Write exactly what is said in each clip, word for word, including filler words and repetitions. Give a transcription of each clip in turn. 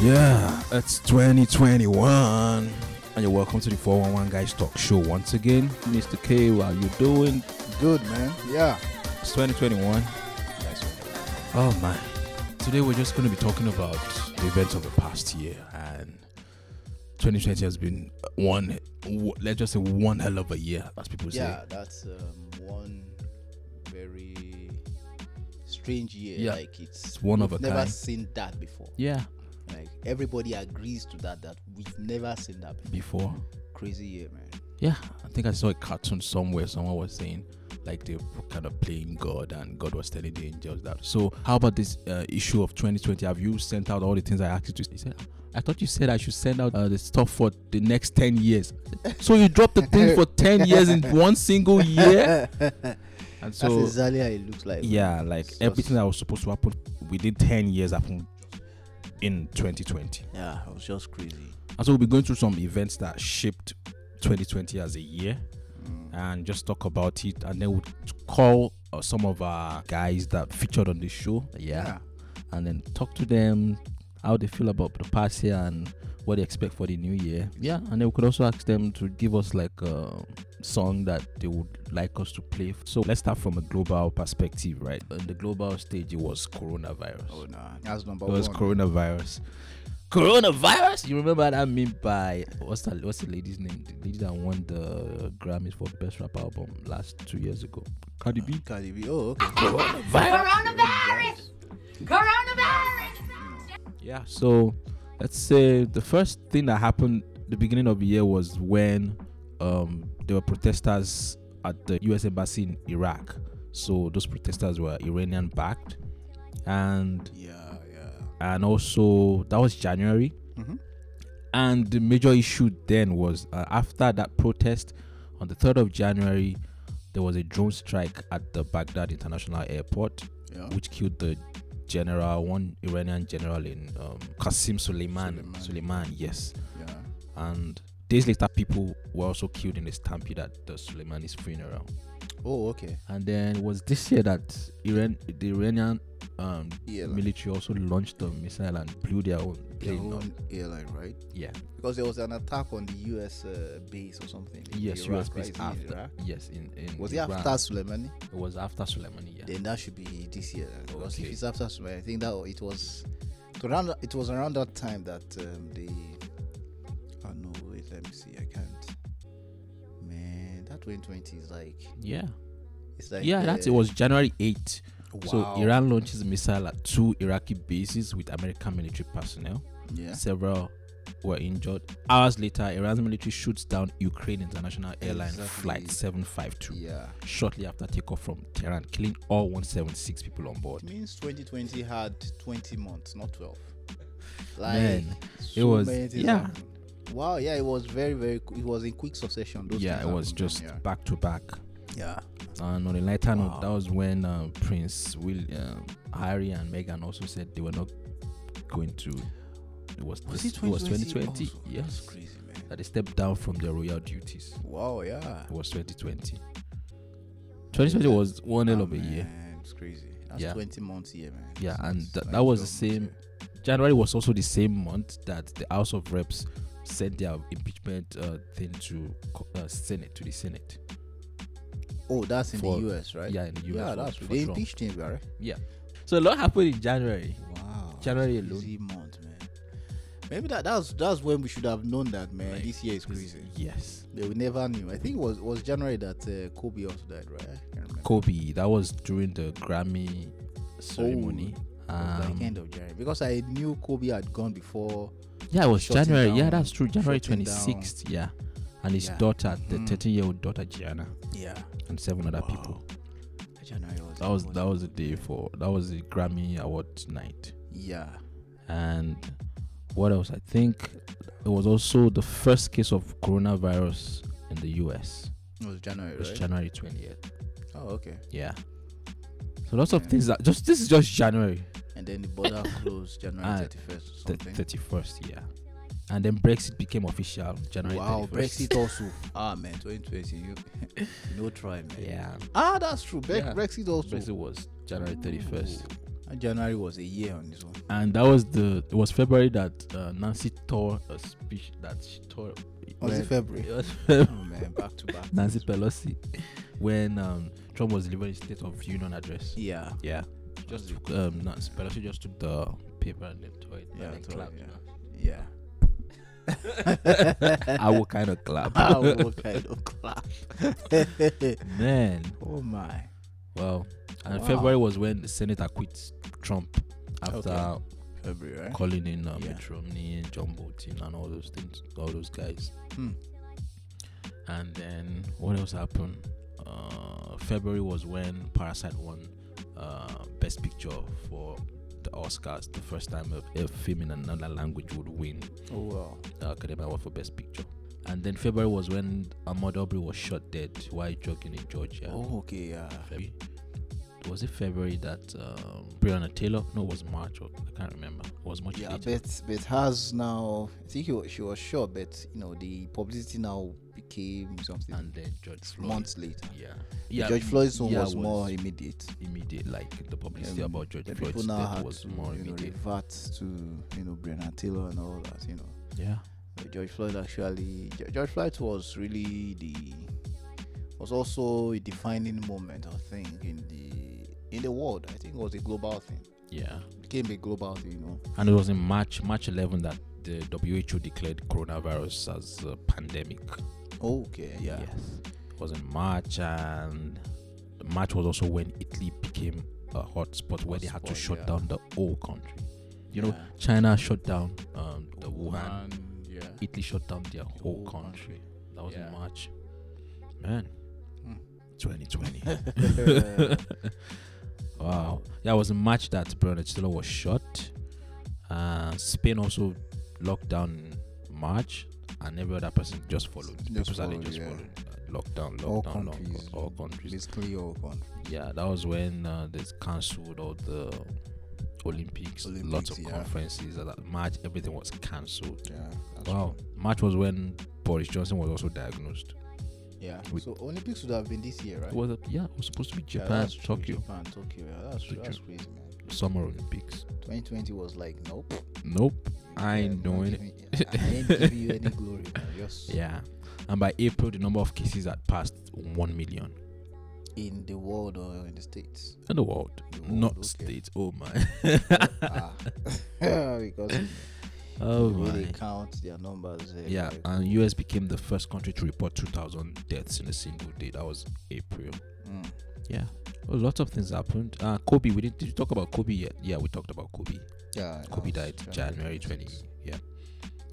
Yeah, it's twenty twenty-one, and you're welcome to the four one one Guys Talk Show once again. Mister K, how you doing? Good, man. Yeah. It's twenty twenty-one. Oh, man. Today we're just going to be talking about the events of the past year, and twenty twenty has been one, let's just say one hell of a year, as people say. Yeah, that's um, one very strange year. Yeah. Like it's, it's one of a never kind. Never seen that before. Yeah. Like everybody agrees to that that we've never seen that before. before. Crazy year, man. Yeah, I think I saw a cartoon somewhere. Someone was saying like they were kind of playing God, and God was telling the angels that. So how about this uh, issue of twenty twenty? Have you sent out all the things I asked you to? He said, I thought you said I should send out uh, the stuff for the next ten years. So you dropped the thing for ten years in one single year? And so that's exactly how it looks like. Yeah, like so, everything that was supposed to happen within ten years happened in twenty twenty. Yeah, it was just crazy. And so we'll be going through some events that shaped twenty twenty as a year, mm. and just talk about it, and then we'll call uh, some of our guys that featured on this show, yeah. yeah and then talk to them how they feel about the past year and what they expect for the new year. Yeah, and then we could also ask them to give us like a song that they would like us to play. So let's start from a global perspective, right? On the global stage, it was coronavirus. Oh no, that's number one. It was one. coronavirus. Coronavirus? You remember that meme by what's that? What's the lady's name? The lady that won the Grammys for Best Rap Album last two years ago. Cardi B. Cardi B. Oh, okay. Coronavirus. Coronavirus. Coronavirus. Yeah. So let's say the first thing that happened at the beginning of the year was when um, there were protesters at the U S embassy in Iraq. So those protesters were Iranian-backed, and yeah. And also, that was January. Mm-hmm. And the major issue then was uh, after that protest, on the third of January, there was a drone strike at the Baghdad International Airport, yeah. which killed the general, one Iranian general in um, Qasem Soleimani. Soleimani, yes. Yeah. And days later, people were also killed in a stampede at the Soleimani's funeral. Oh, okay. And then it was this year that Iran, the Iranian um, military also launched a missile and blew their own plane up. Airline, right? Yeah. Because there was an attack on the U S uh, base or something. Yes, Iraq, U S base. Right? After, in Iraq? Yes, in, in was Iran. It after Soleimani? It was after Soleimani, yeah. Then that should be this year. Then, because okay. if it's after Soleimani, I think that it was around, it was around that time that um, the... Oh, no, wait, let me see. I can't. Man, that twenty twenty is like... Yeah. It's like... Yeah, uh, that's... It was January eighth. Wow. So, Iran launches a missile at two Iraqi bases with American military personnel. Yeah. Several were injured. Hours later, Iran's military shoots down Ukraine International Airlines exactly. Flight seven five two. Yeah. Shortly after takeoff from Tehran, killing all one hundred seventy-six people on board. It means twenty twenty had twenty months, not twelve. Like... Man, so it was... Yeah. Happened. Wow, yeah, it was very, very... It was in quick succession. Those yeah, it was just yeah. back to back. Yeah. And on a lighter wow. note, that was when uh, Prince William, Harry, and Meghan also said they were not going to... It was, was this, it twenty twenty? It was twenty twenty, yes. That's crazy, man. That they stepped down from their royal duties. Wow, yeah. It was twenty twenty. twenty twenty yeah. was one hell oh, of a man. year. It's crazy. That's yeah. twenty months year, man. Yeah, it's and th- that was the same... January was also the same month that the House of Reps... sent their impeachment uh, thing to uh, Senate to the Senate. Oh, that's in for, the U S, right? Yeah, in the U S. Yeah, that's for, for they Trump. Impeached him, right? Yeah. So a lot happened in January. Wow. January alone. Busy month, man. Maybe that that's that's when we should have known that, man. Right. This year is crazy. Yes. Yeah, we never knew. I think it was it was January that uh, Kobe also died, right? I can't remember. Kobe. That was during the Grammy ceremony. Oh. Um, like end of January, because I knew Kobe had gone before. Yeah, it was January. Down, yeah, that's true. January twenty-sixth. Down. Yeah, and his yeah. daughter, the thirteen-year-old mm. daughter Gianna. Yeah, and seven other wow. people. January was that was that was the day for that was the Grammy Awards night. Yeah, and what else? I think it was also the first case of coronavirus in the U S. It was January. It was right? January twenty-eighth. Oh, okay. Yeah. So lots yeah. of things that just this is just January. And then the border closed January thirty-first or something. thirty-first, yeah. And then Brexit became official January wow, thirty-first. Wow, Brexit also. Ah, man, twenty twenty. You, no try, man. Yeah. Ah, that's true. Be- yeah. Brexit also. Brexit was January thirty-first. January was a year on this one. And that was the it was February that uh, Nancy tore a speech that she tore. Was it February? It was February. Oh man, back to back. Nancy Pelosi, when um, Trump was delivering his State of Union address. Yeah, yeah. Just took, um, Nancy Pelosi just took the paper and then tore it. Yeah, and then clapped. It, yeah. yeah. I will kind of clap. I will kind of clap. Man. Oh my. Well, and wow. February was when the Senate acquits Trump after okay. February, right? Calling in uh, yeah. Mitt Romney, John Bolton, and all those things, all those guys. Hmm. And then what else happened? Uh, February was when Parasite won uh, Best Picture for the Oscars, the first time a, a film in another language would win. Oh wow! The Academy Award for Best Picture. And then February was when Ahmaud Arbery was shot dead while jogging in Georgia. Oh, okay, yeah. February. Was it February that um, Breonna Taylor? No, it was March. Or, I can't remember. It was much yeah, later. Yeah, but but hers now. I think was, she was shot, but you know the publicity now became something. And then George Floyd. Months later. Yeah. yeah George Floyd's one yeah, was, was more immediate. Immediate, like the publicity um, about George Floyd. People now had was to more you know, revert to you know Breonna Taylor and all that. You know. Yeah. George Floyd actually, George Floyd was really the was also a defining moment, I think, in the in the world. I think it was a global thing. Yeah, it became a global thing, you know. And it was in March, March eleventh, that the W H O declared coronavirus as a pandemic. Okay, yeah. Yes, it was in March, and March was also when Italy became a hot spot where hot they had spot, to shut yeah. down the whole country. You yeah. know, China shut down um, the Wuhan. Wuhan. Yeah. Italy shut down their the whole, whole country. country. That was yeah. in March. Man. Hmm. twenty twenty. Wow. That was in March that Breonna Taylor was shot. Uh, Spain also locked down in March, and every other person just followed. Just people followed, just yeah. followed. Lockdown, lockdown, all countries. All countries. Basically all countries. Yeah, that was when uh, they cancelled all the Olympics, Olympics, lots of yeah. conferences. That March, everything was cancelled. Yeah, wow. True. March was when Boris Johnson was also diagnosed. Yeah. With so Olympics would have been this year, right? Was it, yeah, it was supposed to be Japan, yeah, Tokyo. Japan, Tokyo. Yeah, that's, that's crazy, man. Summer Olympics. twenty twenty was like, nope. Nope. I ain't yeah, doing giving, it. I ain't giving you any glory. Just yeah. And by April, the number of cases had passed one million. In the world or in the States? In the world, the world not okay. States. Oh my! ah. Because oh my. Really count their numbers. Uh, yeah, like, and U S became the first country to report two thousand deaths in a single day. That was April. Mm. Yeah, a lot of things happened. Uh, Kobe, we didn't did you talk about Kobe yet? Yeah, we talked about Kobe. Yeah, Kobe died January twentieth. Yeah,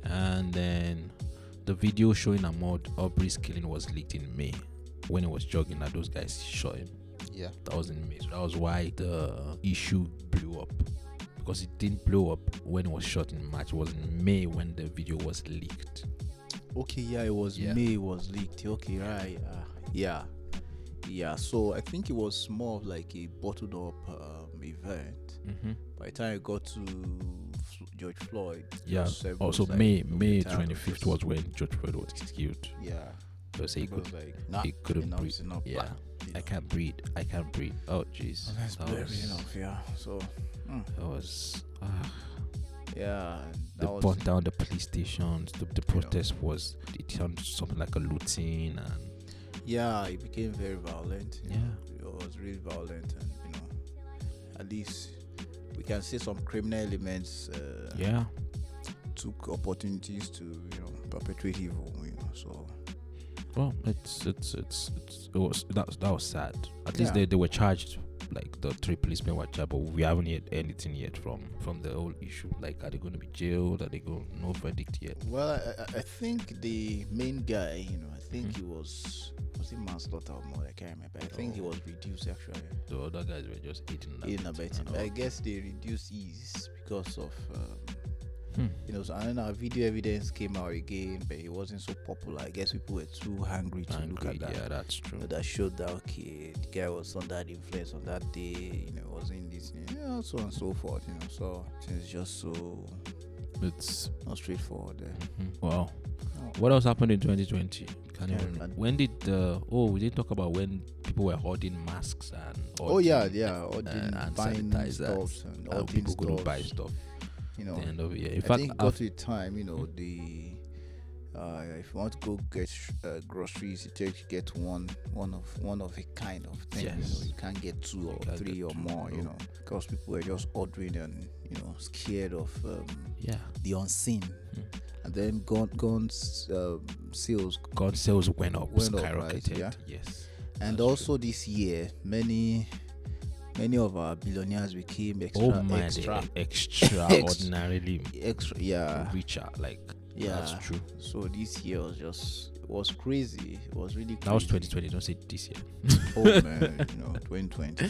and then the video showing Ahmaud Arbery's killing was leaked in May. When he was jogging, that those guys shot him. Yeah, that was in May. So that was why the issue blew up, because it didn't blow up when it was shot in March. It was in May when the video was leaked. Okay, yeah, it was yeah. May was leaked. Okay, right, uh, yeah, yeah. So I think it was more of like a bottled up um, event. Mm-hmm. By the time it got to George Floyd, yeah. Also, oh, like May May twenty-fifth was when George Floyd was killed. Yeah. So he, could, like, nah, he couldn't enough, breathe. Enough, yeah, I know. can't breathe. I can't breathe. Oh, jeez. Oh, that's that was, enough. Yeah. So mm. that was. Uh, yeah. That they was burnt down the police stations. The, the protest you know. was it turned something like a looting and. Yeah, it became very violent. Yeah, know. It was really violent, and you know, at least we can see some criminal elements. Uh, yeah. Took opportunities to you know perpetrate evil. You know, so. Well, it's it's it's, it's it was that that was sad. At yeah. least they, they were charged, like the three policemen were charged, but we haven't heard anything yet from, from the whole issue. Like, are they going to be jailed? Are they going no verdict yet? Well, I, I think the main guy, you know, I think mm-hmm. he was was it manslaughter or murder? I can't remember. I think oh. he was reduced actually. The other guys were just aiding and abetting. abetting. And I guess they reduced his because of. Um, Hmm. You know, so I don't know, video evidence came out again, but it wasn't so popular. I guess people were too angry to angry, look at that. Yeah, that's true. But that showed that, okay, the guy was under the influence on that day, you know, wasn't listening, you know, so on and so forth, you know. So it's just so It's not straightforward. Eh? Mm-hmm. Wow. Oh. What else happened in twenty twenty? Can you remember? When did the oh we didn't talk about when people were hoarding masks and hoarding, oh yeah yeah hoarding uh, and sanitizers and uh, people stuff. Couldn't buy stuff. You know, the end of the year. In I fact, think got to the time. You know, the uh, if you want to go get sh- uh, groceries, you take you get one one of one of a kind of thing. Yes. You know, you can't get two you or three or more. Two. You know, because people were just ordering and you know scared of um, yeah the unseen. Mm. And then gun gun uh, sales gun sales went up, went skyrocketed. Up, right? Yeah? Yes, and also true. This year many. Many of our billionaires became extra, oh my extra, extra extraordinarily, extra, yeah, richer. Like, yeah, that's true. So this year was just it was crazy. It was really crazy. That was twenty twenty. Don't say this year. Oh man, you know, twenty twenty.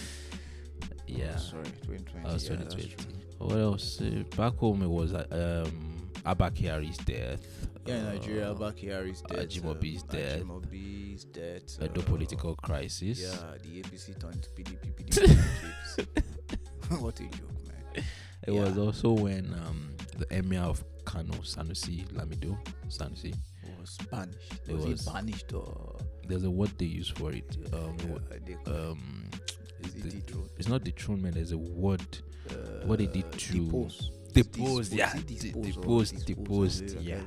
Yeah, oh, sorry, twenty twenty. That was yeah, twenty twenty. What else? Uh, back home, it was uh, um Abaki Harry's death. Yeah, in Nigeria, uh, Abaki Harry's death. Ajimobi's uh, death. Ajimobi's death. Uh, the political crisis. Yeah, the A B C turned to P D P. What a joke, man. It yeah. was also when um, the emir of Kano, Sanusi Lamido, Sanusi, was banished. It was, was banished or... There's a word they use for it. Um, yeah, what, um, is it the, dethrone? It's not dethronement, there's a word. Uh, what they did to... Deposed. Deposed, yeah. Deposed, deposed, yeah.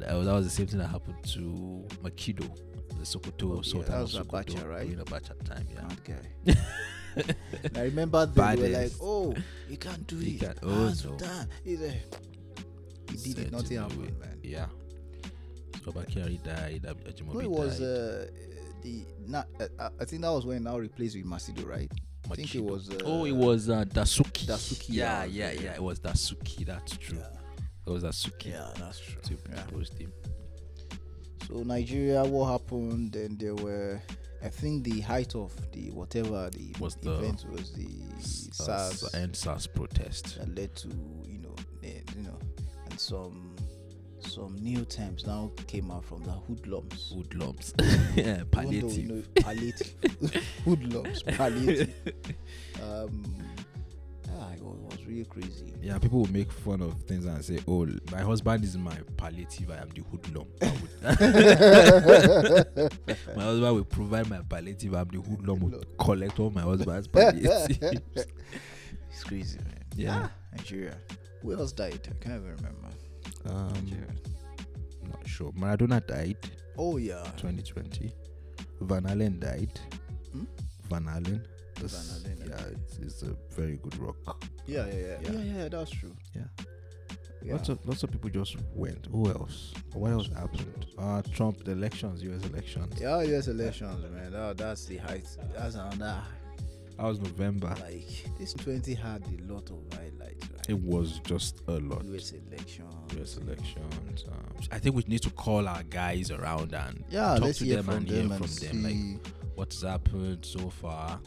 That was, that was the same thing that happened to Makido, the Sokoto, oh, yeah, that was Sokoto, Abacha, right? During Abacha time, yeah. Okay. I remember they Baddest. Were like, "Oh, you can't do he it." Can't, oh, no. He did Certainly it. Nothing happened, man. Yeah. So Abakari died. Ajimobi no, it was died. Uh, the na- uh, I think that was when now replaced with Masido, right? Machido. I think it was. Uh, oh, it was uh, Dasuki. Dasuki. Yeah, yeah, yeah, yeah. It was Dasuki. That's true. Yeah. It was Dasuki. Yeah, that's true. So, yeah. so Nigeria, what happened? Then there were, I think, the height of the whatever the was event the was the SARS, SARS and SARS protest that led to you know the, you know and some some new terms now came out from the hoodlums. Hoodlums, yeah, palliative, you know, palliative. hoodlums, palliative. Um, Yeah, it was really crazy. Yeah, people will make fun of things and say, "Oh, my husband is my palliative. I am the hoodlum." My husband will provide my palliative. I'm the hoodlum. Will collect all my husband's palliatives. It's crazy, man. Yeah, ah, Nigeria. Who else died? I can't even remember. Um, Nigeria. I'm not sure. Maradona died. Oh yeah. twenty twenty. Van Halen died. Hmm? Van Halen. Halen, yeah, it's, it's a very good rock. Yeah, yeah, yeah, yeah, yeah, yeah that's true. Yeah. yeah, lots of lots of people just went. Who else? What else happened? Uh Trump, the elections, U S elections. Yeah, U S elections, man. Oh, that's the height. That's another. That was November. Like this twenty had a lot of highlights. Right? It was just a lot. U S elections. U S elections. Um, I think we need to call our guys around and yeah, talk to them and hear from them, like what's happened so far.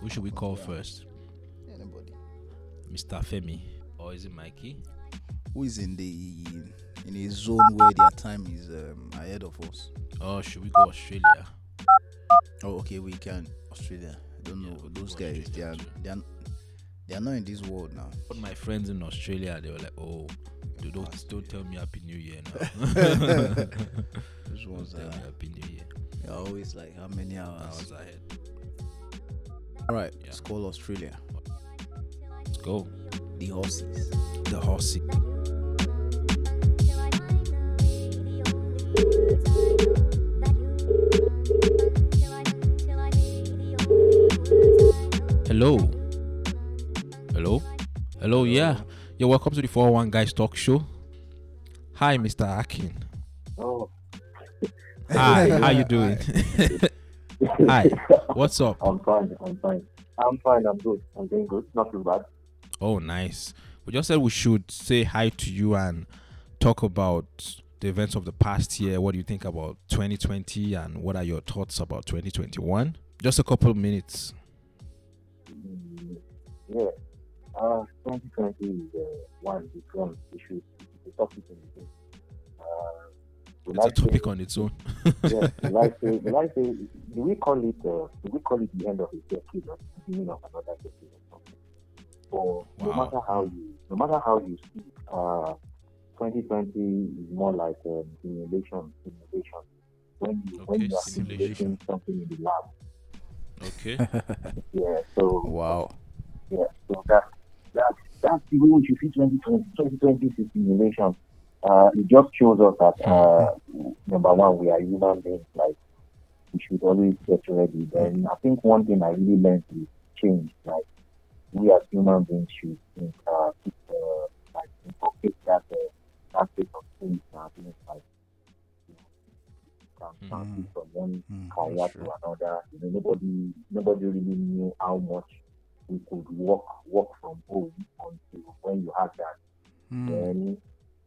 Who should we call yeah. first? Anybody? Mister Femi, or is it Mikey? Who is in the in a zone where their time is um, ahead of us? Oh, should we go Australia? Oh, okay, we can Australia. I don't yeah, know we'll those guys. They are they are they are not in this world now. But my friends in Australia, they were like, oh, they don't don't tell me Happy New Year now. Those ones don't tell me Happy New Year. They're always like, how many hours? Hours ahead. All right, yeah. Let's call Australia. Let's go. The horses. The horses. Hello. Hello. Hello, yeah. You're welcome to the four oh one Guys Talk Show. Hi, Mister Akin. Oh. Hi, how you doing? Hi. Hi, what's up? I'm fine, I'm fine. I'm fine, I'm good. I'm doing good, not too bad. Oh, nice. We just said we should say hi to you and talk about the events of the past year. What do you think about twenty twenty and what are your thoughts about twenty twenty-one? Just a couple of minutes. Yeah, uh, twenty twenty is uh, one big one issue. It's a topic in the game. Uh, It's like a topic say, on its own. Yeah, like say, like say, do we call it? Uh, do we call it the end of a decade or the beginning of another decade or something? Or wow. no matter how you, no matter how you see, uh, twenty twenty is more like um, simulation. Simulation. When you okay, when you are simulating something in the lab. Okay. Yeah. So. Wow. Yeah. So that that that's the way we should see twenty twenty. twenty twenty is simulation. Uh, it just shows us that uh, number one, we are human beings. Like we should always get ready. Then I think one thing I really learned is change. Like we as human beings should think, uh, keep, uh, like inculcate that uh, aspect of things and things like. Can transit from one career to another. You know, nobody, nobody really knew how much we could work, work from home until when you had that. Mm. Then,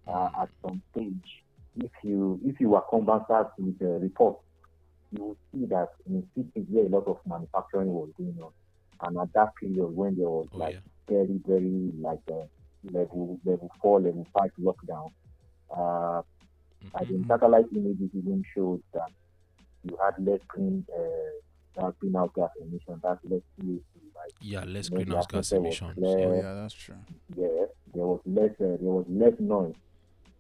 uh, at some stage, if you if you were combatant with the report, you will see that in cities where a lot of manufacturing was going on, and at that period when there was oh, like yeah. very, very like a level level four, level five lockdown. Uh, I think satellite images even showed that you had less green, uh, greenhouse gas emissions, that's less C O two, right? Yeah, less greenhouse gas emissions. Less, yeah, yeah, that's true. Yeah, there was less, uh, there was less noise.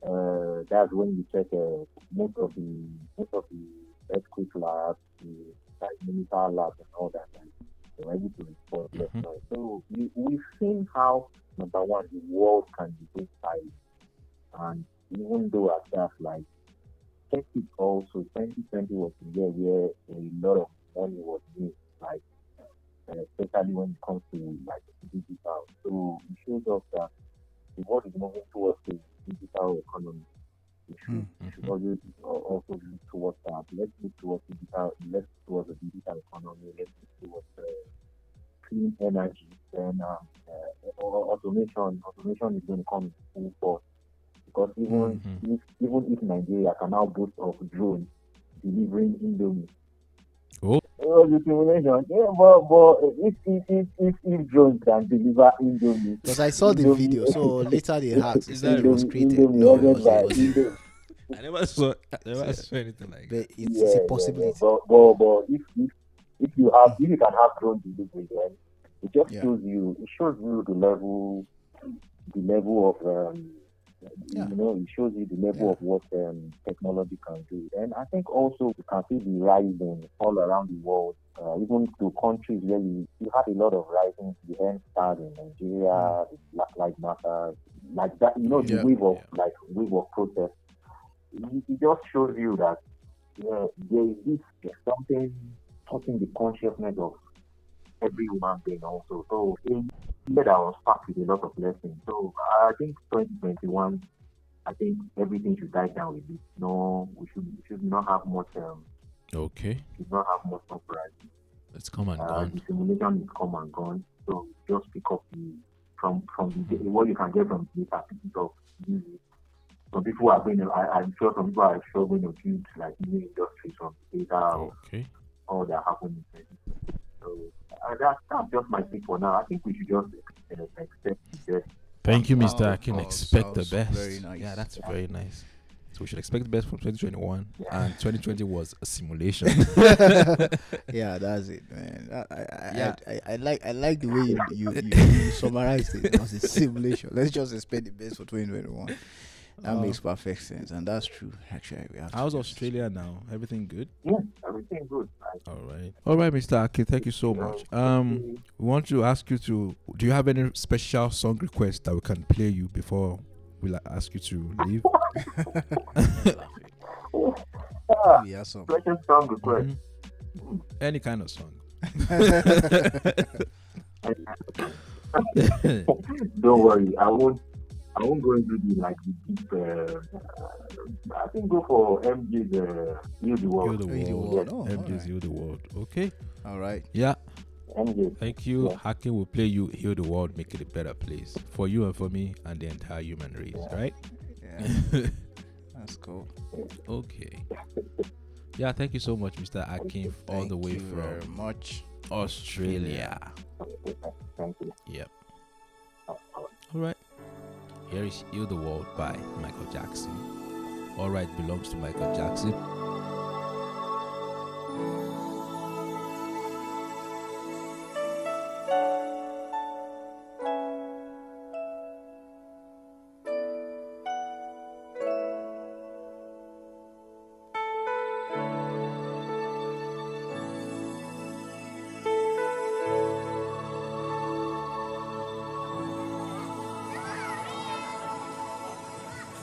Uh, that's when you check uh, most of the most of the earthquake labs, the seismic labs, and all that. And they were able to report less mm-hmm. noise. So we, we've seen how number one the world can be silent and. Even though at that, like, check it also, twenty twenty was the year where a lot of money was made, like, uh, especially when it comes to, like, digital. So it shows us that the world is moving towards the digital economy. We should, we should also, also look towards that. Let's look towards digital, let's look towards the digital economy, let's look towards uh, clean energy, then um, uh, automation. Automation is going to come in full force. Because even mm-hmm. if even if Nigeria can now boast of drones delivering Indomie, oh, oh the simulation, yeah, but, but if, if if if if drones can deliver Indomie, because I saw Indomie. The video, so later they hacked. Is that Indomie, it was created? Indomie, no, it was, it was, it was, I never saw, I never saw anything like that. But it's yeah, a possibility. Yeah, but, but but if if if you have if you can have drone delivery, then it just yeah. shows you it shows you the level the level of. Um, Yeah. You know, it shows you the level yeah. of what um, technology can do. And I think also we can see the rising all around the world, uh, even to countries where you, you had a lot of rising, the end stars in Nigeria, Black Lives Matter, like that, you know, the yeah. wave of yeah. like wave of protest. It, it just shows you that you know, there is this something touching the consciousness of every human being also. So in that I was packed with a lot of lessons. So I think twenty twenty-one, I think everything should die down with it. No, we should we should not have much. Um, okay. We should not have much uprising. It's come and uh, gone. The simulation is come and gone. So just pick up the from from the day, what you can get from the data. Pick it up. Use it. Some people are going. I I'm sure some people are sure going to build like new industries from data. Okay. All that happened in twenty twenty. So. Uh, that, that's just my pick for now. I think we should just uh, expect the best. Thank you, Mister Oh, Akin. Oh, expect the best. Very nice. Yeah, that's yeah. very nice. So we should expect the best from twenty twenty-one, yeah. and twenty twenty was a simulation. Yeah, that's it, man. I, I, yeah. I, I, I like I like the way you you, you, you summarized it. It was a simulation. Let's just expect the best for twenty twenty-one. That oh. makes perfect sense, and that's true. Actually, we have. How's Australia now? Everything good? Yeah, everything good. All right, all right, Mister Akin, thank you so much. Um, we want to ask you to. Do you have any special song request that we can play you before we like, ask you to leave? Yeah, some special song request. Mm-hmm. Any kind of song. Don't worry, I won't. I won't go into the like the deep. Uh, I think go for M J's uh, Heal the World. Heal the World. Yes. Oh, M J's right. Heal the World. Okay. All right. Yeah. M J. Thank you. Yeah. Hakim will play you Heal the World, make it a better place for you and for me and the entire human race. Yeah. Right? Yeah. That's cool. Okay. Yeah. Thank you so much, Mister Hakim, all the way from very much Australia. Thank you. Yep. All right. Here is Heal the World by Michael Jackson. All Right belongs to Michael Jackson.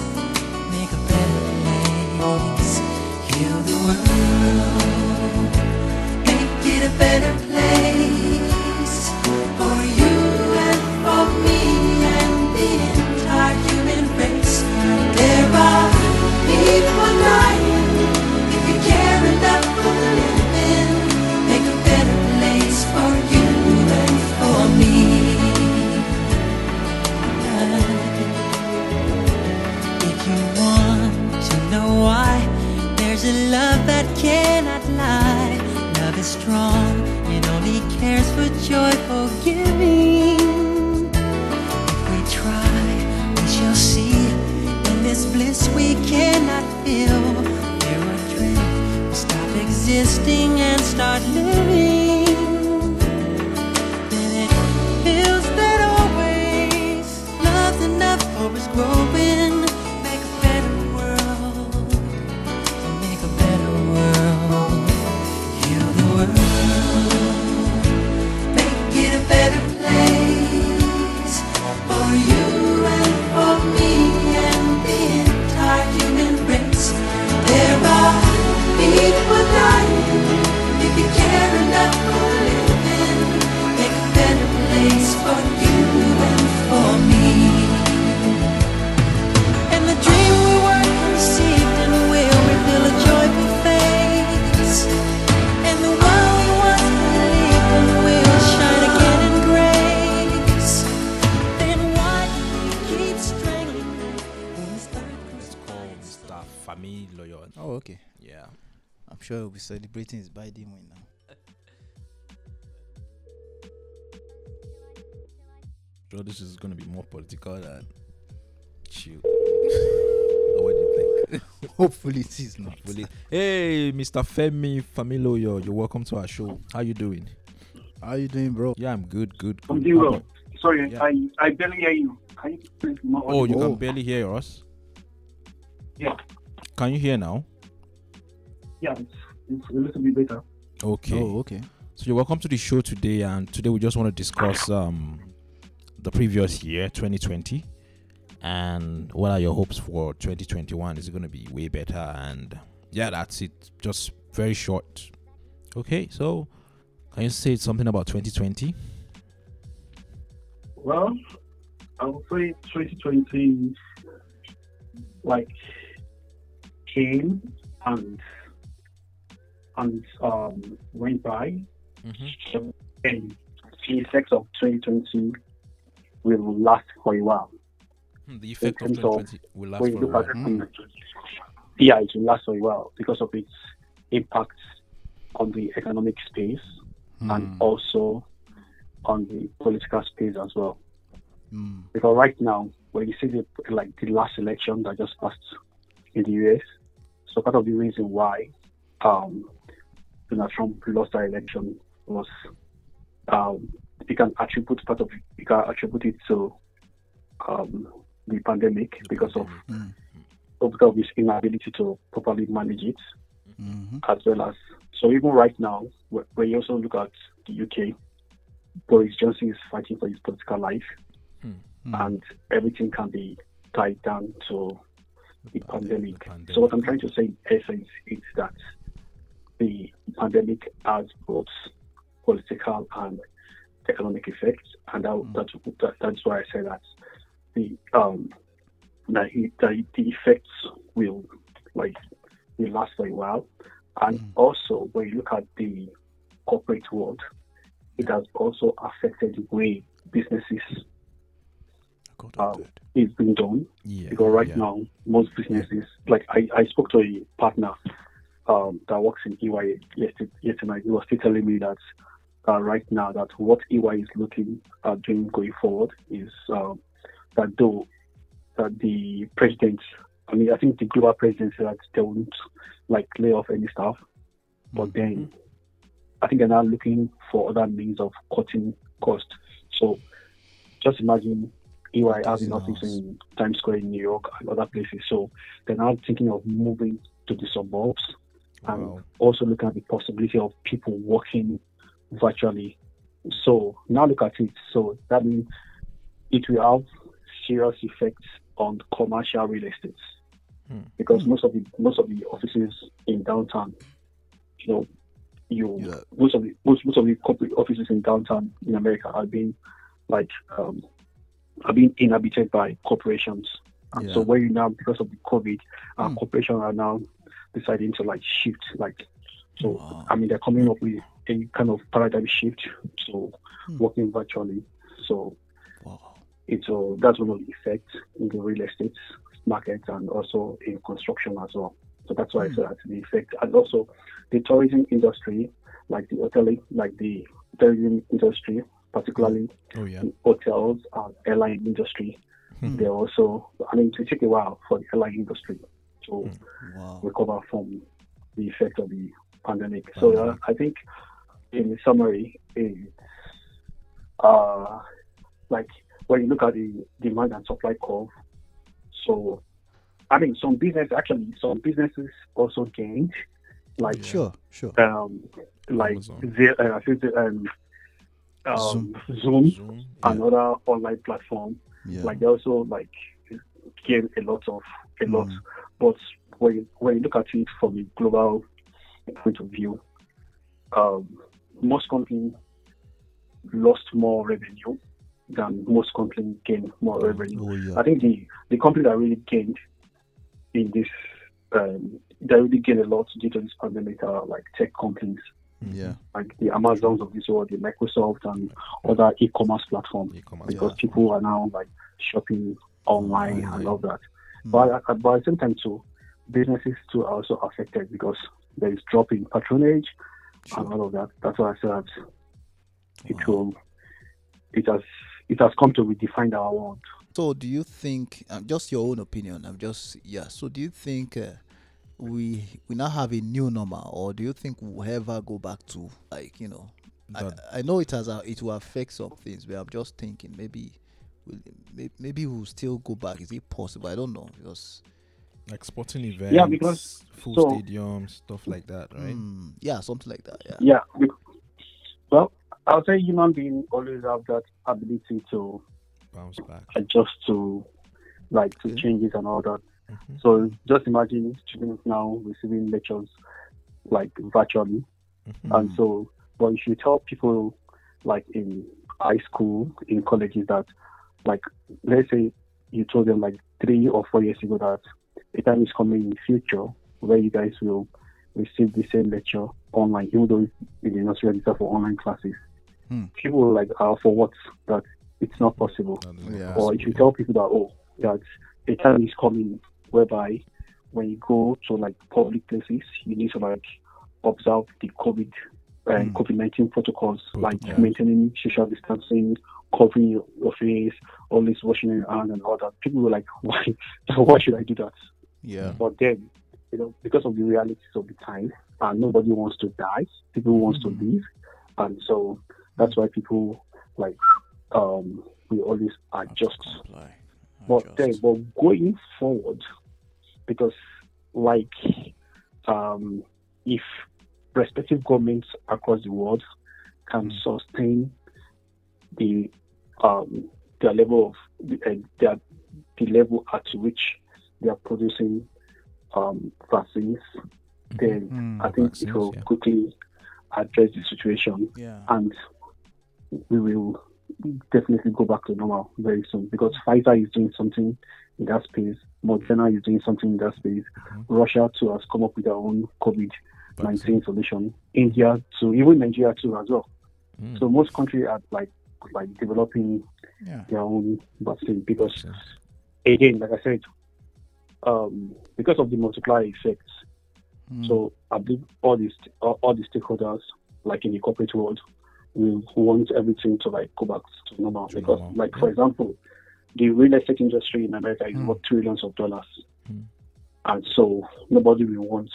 make a better place. Heal the world, make it a better place for you and for me and the entire human race. There are people dying. If you care enough for the living, make a better place for you and for me. Why? There's a love that cannot lie. Love is strong, it only cares for joyful giving. If we try, we shall see. In this bliss we cannot feel. There are dreams, we stop existing and start living. Then it feels that always love's enough, hope is growing. Oh, okay. Yeah. I'm sure we'll be celebrating his Biden win now. Bro, this is going to be more political than chill. What do you think? Hopefully it is not. Hopefully. Hey, Mister Femi Familoyo, you're welcome to our show. How you doing? How you doing, bro? Yeah, I'm good, good. good. I'm doing well. Sorry, yeah. I, I barely hear you. Can you please more? Oh, you oh. can barely hear us? Yeah. Can you hear now? Yeah, it's, it's a little bit better. Okay. Oh, okay. So you're welcome to the show today, and today we just want to discuss um the previous year, twenty twenty, and what are your hopes for twenty twenty-one? Is it going to be way better? And yeah, that's it. Just very short. Okay. So can you say something about twenty twenty? Well, I would say twenty twenty, like, came and and um went by, mm-hmm. and the effects of twenty twenty will last for a while. The effect of twenty twenty of, will last for a while. Mm-hmm. Yeah, it will last for a while because of its impact on the economic space, mm. and also on the political space as well. Mm. Because right now, when you see the like the last election that just passed in the U S, so part of the reason why um, Donald Trump lost the election was um, you can attribute part of you can attribute it to um, the pandemic because of mm-hmm. because of his inability to properly manage it, mm-hmm. as well as so even right now when you also look at the U K, Boris Johnson is fighting for his political life, mm-hmm. and everything can be tied down to The pandemic. the pandemic. So what I'm trying to say in essence is that the pandemic has both political and economic effects, and that, mm. that, that, that's why I say that the um that, that the effects will like will last for a while. And mm. also, when you look at the corporate world, it has also affected the way businesses uh, is being done. Yeah, because right yeah. now, most businesses, like I, I spoke to a partner um, that works in E Y yesterday, yesterday. He was still telling me that uh, right now that what E Y is looking at doing going forward is um, that though that the president, I mean, I think the global president said that they won't like lay off any staff, but mm-hmm. then I think they're now looking for other means of cutting costs. So just imagine E Y having offices in Times Square in New York and other places. So they're now thinking of moving to the suburbs and wow. also looking at the possibility of people working virtually. So now look at it. So that means it will have serious effects on commercial real estate hmm. because hmm. most of the most of the offices in downtown, you know, You yeah. most of the most, most of the corporate offices in downtown in America are being like um, are being inhabited by corporations, and yeah. so where you now because of the COVID, uh, mm. corporations are now deciding to like shift. Like, so wow. I mean they're coming up with a kind of paradigm shift. So mm. working virtually. So wow. it's uh, that's one of the effects in the real estate market and also in construction as well. So that's why mm. I said that's the effect. And also the tourism industry, like the hoteling, like the tourism industry, particularly oh, yeah. the hotels and airline industry, hmm. they're also, I mean, it took a while for the airline industry to hmm. wow. recover from the effect of the pandemic. Wow. So uh, I think in summary, in, uh, like when you look at the demand and supply curve, so I mean, some business actually, some businesses also gained, like sure, sure, um, like the, uh, I think the, um, um, Zoom, Zoom, Zoom. Yeah. Another online platform. Yeah. Like they also like gained a lot of a mm. lot. But when you, when you look at it from a global point of view, um, most companies lost more revenue than most companies gained more revenue. Oh, yeah. I think the the company that really gained. In this, um, they really gain a lot due to this pandemic, uh, like tech companies, yeah, like the Amazons of this world, the Microsoft, and other e-commerce platforms, e-commerce, because yeah. people are now like shopping online oh, and yeah. all that. Mm. But, but at the same time, too, businesses too are also affected because there is drop in patronage sure. and all of that. That's why I said it wow. will, it has, it has come to redefine our world. So do you think, um, just your own opinion, I'm just, yeah, so do you think uh, we we now have a new normal, or do you think we'll ever go back to, like, you know, I, I know it has a, it will affect some things, but I'm just thinking maybe we'll, maybe we'll still go back. Is it possible? I don't know. Because like sporting events, yeah, because, full so, stadiums, stuff like that, right? Mm, yeah, something like that, yeah. Yeah, because, well, I'll say human beings always have that ability to bounce back, adjust to like to okay. changes and all that. Mm-hmm. So just imagine students now receiving lectures like virtually, mm-hmm. and so but if you tell people like in high school, in colleges that like let's say you told them like three or four years ago that a time is coming in the future where you guys will receive the same lecture online, even though you did not register for online classes, hmm. people will like uh, for what that. It's not possible. Yeah, or if you tell people that, oh, that a time is coming whereby when you go to like public places, you need to like observe the COVID and uh, mm. COVID nineteen protocols, but, like yeah. maintaining social distancing, covering your, your face, always washing your hands and all that. People were like, why? Why should I do that? Yeah. But then, you know, because of the realities of the time, and nobody wants to die. People mm. wants to live, and so that's why people like. Um, we always adjust, adjust. but then, but going forward, because like um, if respective governments across the world can mm. sustain the um, their level of uh, their the level at which they are producing um, vaccines, mm-hmm. then mm, I think vaccines, it will yeah. quickly address the situation, yeah. and we will. Definitely go back to normal very soon because Pfizer is doing something in that space, but China is doing something in that space. Mm-hmm. Russia too has come up with their own COVID nineteen solution. India too, even Nigeria too as well. Mm. So most countries are like like developing yeah. their own vaccine because, again, like I said, um, because of the multiplier effects. Mm. So I believe all these all, all the stakeholders, like in the corporate world, will want everything to like go back to normal. Because, normal. like yeah. for example, the real estate industry in America is mm. worth trillions of dollars, mm. and so nobody will want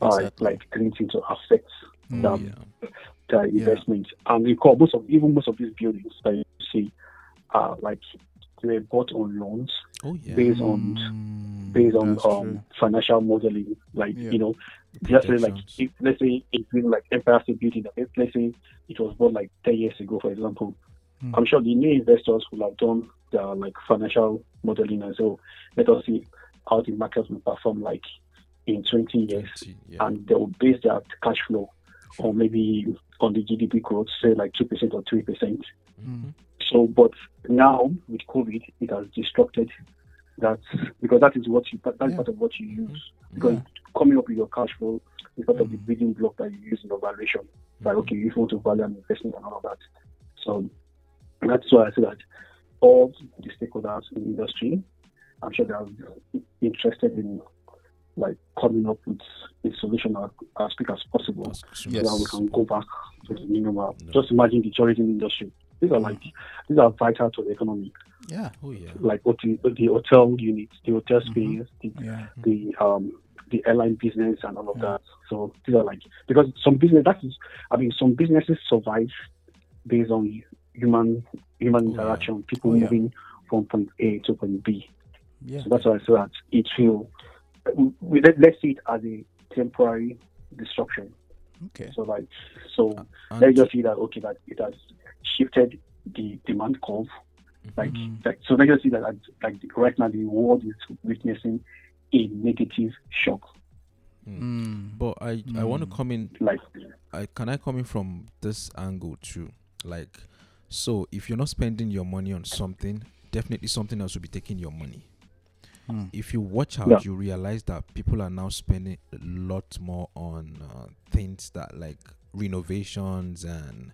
uh, exactly. like anything to affect mm, that. Yeah. Uh, investment yeah. and recall most of even most of these buildings that you see are like they were bought on loans oh, yeah. based on mm, based on um, financial modeling. Like yeah. you know, just say, like if, let's say it's been like Empire State Building. Let's say it was bought like ten years ago, for example. Mm. I'm sure the new investors will have done their like financial modeling as well. Let us see how the market will perform like in twenty years, twenty, yeah. and they will base their cash flow. Or maybe on the G D P growth, say like two percent or three percent. Mm-hmm. So, but now with COVID, it has disrupted that because that is what you that is yeah. part of what you use. Because yeah. coming up with your cash flow is part mm-hmm. of the building block that you use in your valuation. Mm-hmm. Like okay, if you want to value an investment and all of that. So that's why I say that all the stakeholders in the industry, I'm sure they are interested in. Like coming up with a solution as quick as possible, so yes. that we can go back to the minimal. No. Just imagine the tourism industry; these are like these are vital to the economy. Yeah, oh yeah. Like the, the hotel units, the hotel space, mm-hmm. the, yeah. the um the airline business, and all of yeah. that. So these are like because some business that is, I mean, some businesses survive based on human human oh, interaction, yeah. people oh, moving yeah. from point A to point B. Yeah. So that's why I say that it will. We, let, let's see it as a temporary disruption. Okay. So like, so uh, let's just see that okay, that it has shifted the demand curve. Like, mm-hmm. like so let's just see that like right now the world is witnessing a negative shock. Mm. But I, mm. I want to come in. Like, I can I come in from this angle too? Like, so if you're not spending your money on something, definitely something else will be taking your money. Mm. If you watch out, yeah. you realize that people are now spending a lot more on uh, things that like renovations and,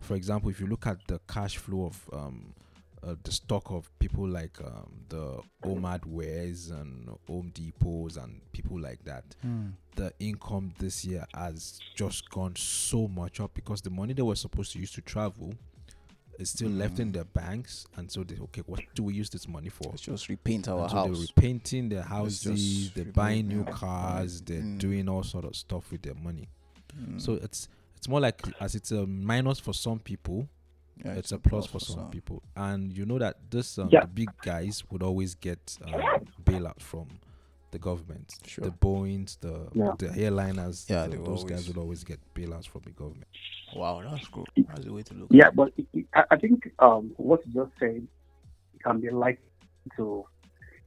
for example, if you look at the cash flow of um, uh, the stock of people like um, the Omad Wares and Home Depots and people like that, mm. the income this year has just gone so much up because the money they were supposed to use to travel is still mm. left in their banks, and so they okay, what do we use this money for? Let's just repaint our so house. They're repainting their houses, they're buying new cars, they're mm. doing all sort of stuff with their money. Mm. So it's it's more like as it's a minus for some people, yeah, it's, it's a plus, plus for, for some, some people, and you know that this um, yeah. the big guys would always get um, bailout from the government, sure. the Boeings, the yeah. the airliners, yeah, the, those always. guys would always get bailouts from the government. Wow, that's cool. That's the way to look. Yeah, at but it, it, I think um, what you just said can be like to,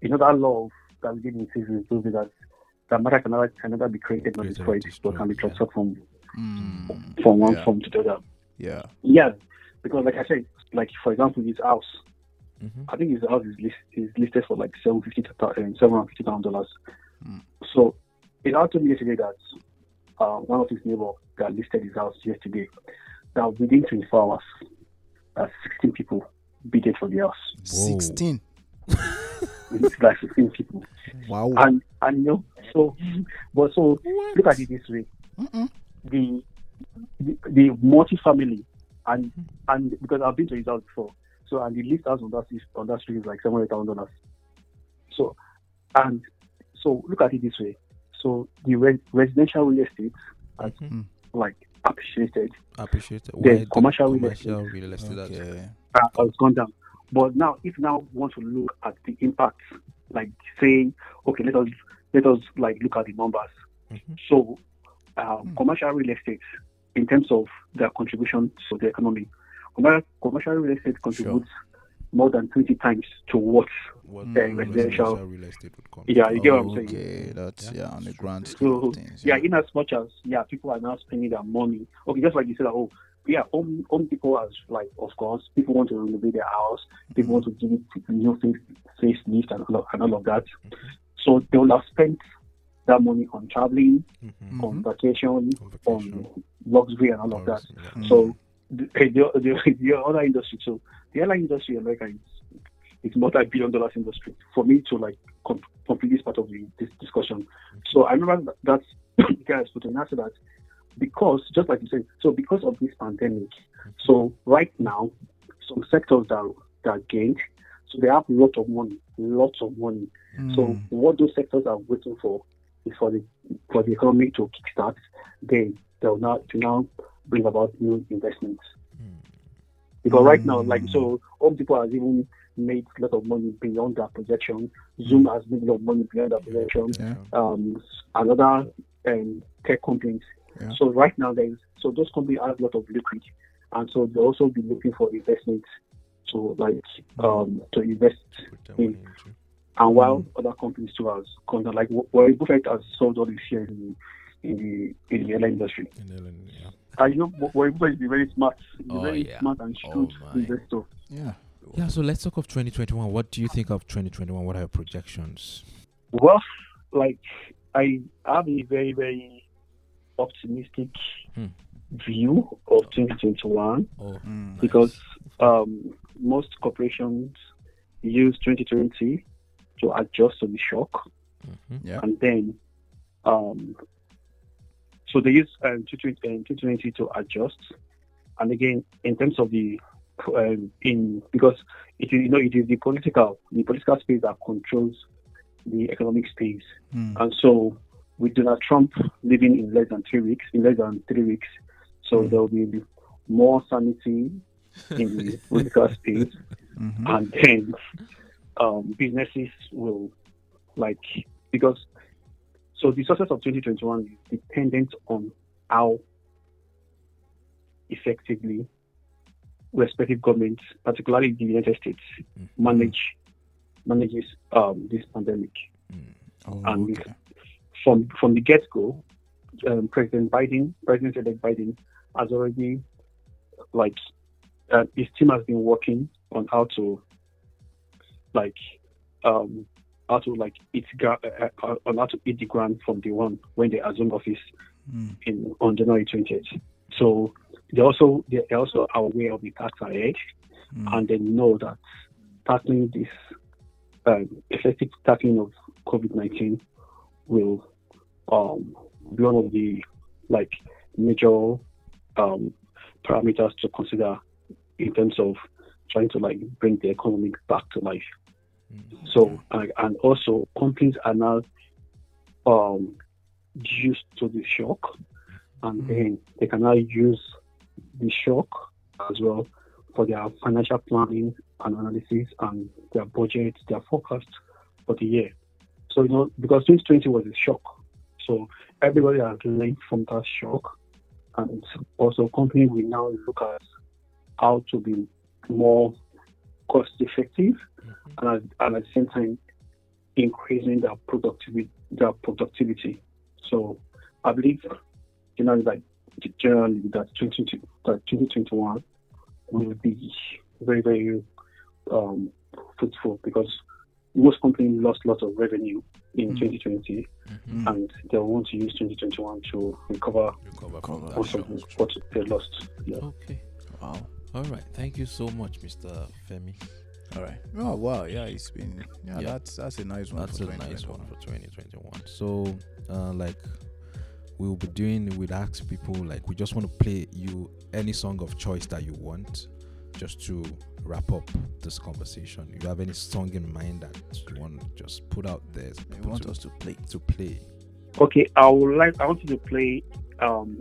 you know, that law of that living season is that that matter can never, can never be created nor destroyed, but can be transferred yeah. from mm, from one yeah. form to the other. Yeah, yeah, because like I said, like for example, his house. Mm-hmm. I think his house is, list, is listed for like seven fifty thousand dollars. Mm. So it told me yesterday that uh, one of his neighbors that listed his house yesterday, that within twenty four hours, uh, sixteen people bidded for the house. Whoa. Sixteen. It's like sixteen people. Wow. And and you know, so but so what? Look at it this way: Mm-mm. the the, the multi-family and and because I've been to his house before. So, and the list house on that, on that street is like seven hundred thousand dollars. So, and so look at it this way. So, the re- residential real estate has mm-hmm. like appreciated. Appreciated. The commercial, the commercial real estate has okay. uh, gone down. But now, if now we want to look at the impact, like saying, okay, let us let us like look at the numbers. Mm-hmm. So, uh, mm. commercial real estate, in terms of their contribution to the economy, commercial real estate contributes sure. more than twenty times to what the residential real estate would come. Yeah, you oh, get what I'm saying. Okay, that's yeah, yeah on the grand scale so, of things. Yeah. yeah, in as much as yeah, people are now spending their money. Okay, just like you said, oh, yeah, home, home people are like, of course, people want to renovate their house, people want to give new face, facelift and, and all of that. Mm-hmm. So they will have spent that money on traveling, mm-hmm. on, vacation, on vacation, on luxury and all of that. Mm-hmm. So the, the, the, the other industry, so the airline industry in America is it's multi-billion dollars industry. For me to like comp- complete this part of the, this discussion. Mm-hmm. So I remember that guys put an answer that because, just like you said, so because of this pandemic, mm-hmm. so right now, some sectors that that gained, so they have lots of money, lots of money. Mm. So what those sectors are waiting for is for the for the economy to kickstart. They they'll now to now bring about new investments. Mm. Because mm. right now, like so, Home Depot has even made a lot of money beyond their projection. Zoom has made a lot of money beyond their projection. Yeah. Um, another um, tech companies. Yeah. So right now, there is so those companies have a lot of liquid, and so they also be looking for investments. So like um, to invest in, and while mm. other companies too has come down, like Warren Buffett has sold all his shares in, in the in the airline industry. In Ellen, yeah. And you know, Warren Buffett is a very smart, oh, very yeah. smart and shrewd oh, investor. Yeah, yeah. So let's talk of twenty twenty-one. What do you think of twenty twenty-one? What are your projections? Well, like I have a very very optimistic hmm. view of twenty twenty-one oh, mm, because nice. um, most corporations use twenty twenty to adjust to the shock, mm-hmm, yeah. and then um, so they use um, twenty twenty to adjust. And again, in terms of the um, in because it you know it is the political the political space that controls the economic space, mm. and so with Donald Trump leaving in less than three weeks, in less than three weeks. So mm. there will be more sanity in the political space, mm-hmm. and then um, businesses will like because so the success of twenty twenty-one is dependent on how effectively respective governments, particularly the United States, mm-hmm. manage manages um, this pandemic. Mm. Oh, and okay. from from the get go, um, President Biden, President-elect Biden. has already, like, uh, his team has been working on how to, like, um, how to like eat gra- uh, on how to eat the ground from day one when they assumed office mm. in on January twentieth. So they also they also are aware of the tax ahead, mm. and they know that tackling this um, effective tackling of COVID nineteen will um, be one of the like major Um, parameters to consider in terms of trying to like bring the economy back to life. Mm-hmm. So and, and also companies are now um, used to the shock, and mm-hmm. then they can now use the shock as well for their financial planning and analysis and their budgets, their forecast for the year. So you know because twenty twenty was a shock, so everybody has learned from that shock. And also, companies will now look at how to be more cost-effective, mm-hmm. and, and at the same time, increasing their productivity. Their productivity. So, I believe, you know, like generally that twenty twenty-one will be very, very um, fruitful because most companies lost lots of revenue in mm. twenty twenty, mm-hmm. and they want to use twenty twenty-one to recover, recover from what they lost. Yeah. Okay. Wow. All right. Thank you so much, Mister Femi. All right. Oh wow. Yeah, it's been. Yeah, yeah. that's that's a nice one. That's for a nice one for twenty twenty-one. So, uh, like, we'll be doing. We'd ask people like, we just want to play you any song of choice that you want, just to wrap up this conversation. If you have any song in mind that you want to just put out there, you want to, us to play to play okay I would like I want you to play um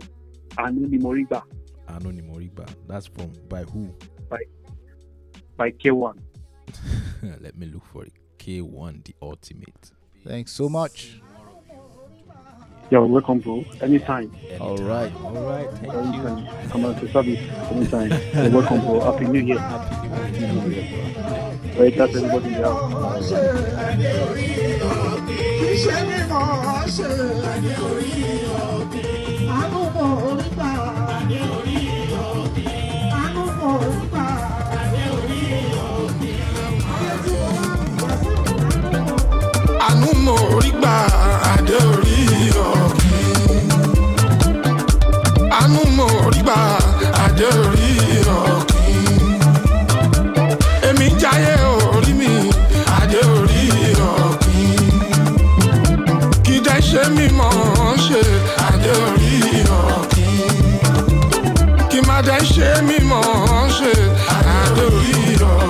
Anoni Moriba. Anoni Moriba, that's from by who? By by K one. Let me look for it. K one, the ultimate. Thanks so much. You're welcome, bro. Anytime. Anytime. All right. All right. Thank Anytime. you. Come on to service. Anytime. You're welcome, bro. Happy New Year. Happy New Year. Wait up, everybody. Yeah. All right. ṣé mímọ̀ ṣe àdé orí ìran kí má dẹ́ ṣé mímọ̀ ṣe àdé orí ìran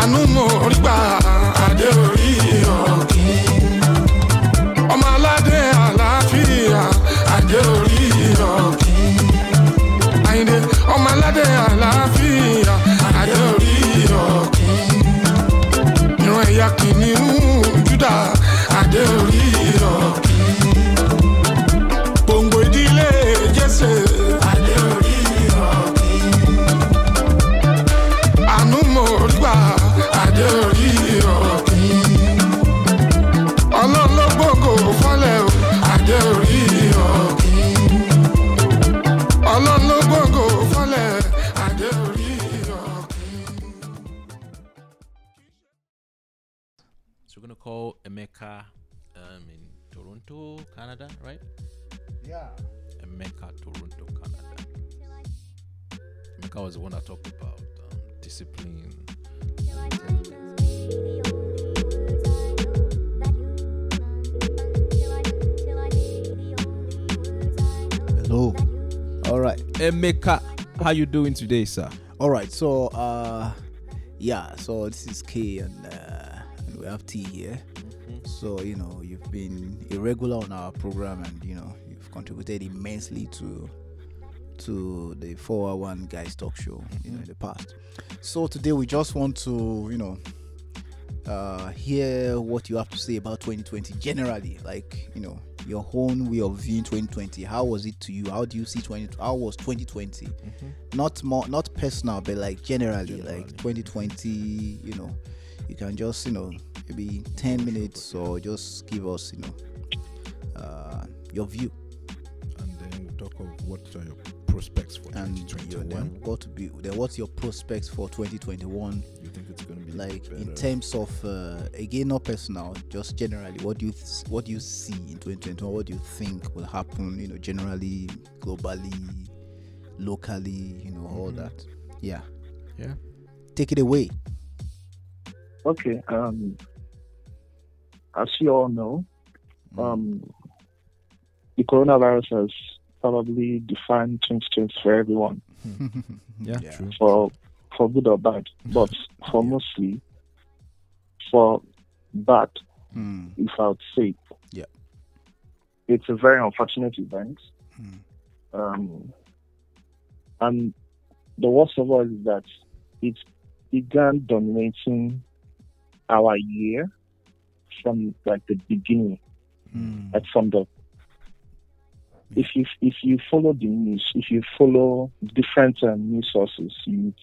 àánú mo rí gbà àdé orí ìran ọmọ aládé àlàáfíà àdé orí ìran àyìndé ọmọ aládé àlàáfíà àdé orí ìran. Yakini Juda Adeoriro Bongo Idile Jesse Adeoriro Anumorigba Adeoriro Ololo Bongo Fale Adeoriro Ololo Bongo Fale Adeoriro. Gonna call Emeka um, in Toronto, Canada, right? Yeah. Emeka, Toronto, Canada. Emeka was the one I talked about um, discipline. Hello. All right. Emeka, how you doing today, sir? All right. So, uh, yeah. So this is K and. Uh, We have tea here, mm-hmm. So you know you've been a regular on our program, and you know you've contributed immensely to to the four oh one Guys Talk Show, mm-hmm. you know, in the past. So today we just want to you know uh, hear what you have to say about twenty twenty generally, like you know your own way of viewing twenty twenty. How was it to you? How do you see twenty? How was twenty twenty? Mm-hmm. Not more, not personal, but like generally, generally. like twenty twenty. You know. You can just, you know, maybe ten minutes or just give us, you know, uh, your view. And then we'll talk of what are your prospects for and twenty twenty-one. Then got to be, then what's your prospects for twenty twenty-one? You think it's going to be like better? In terms of, uh, again, not personal, just generally, what do you th- what do you see in twenty twenty-one? What do you think will happen, you know, generally, globally, locally, you know, all mm-hmm. that. Yeah. Yeah. Take it away. Okay, um, as you all know, um, the coronavirus has probably defined twenty twenty for everyone. yeah, yeah. True. For for good or bad, but for yeah. mostly for bad, mm. if I would say. Yeah. It's a very unfortunate event. Mm. Um, and the worst of all is that it began dominating our year from like the beginning, mm. like from the if you if you follow the news, if you follow different uh, news sources, you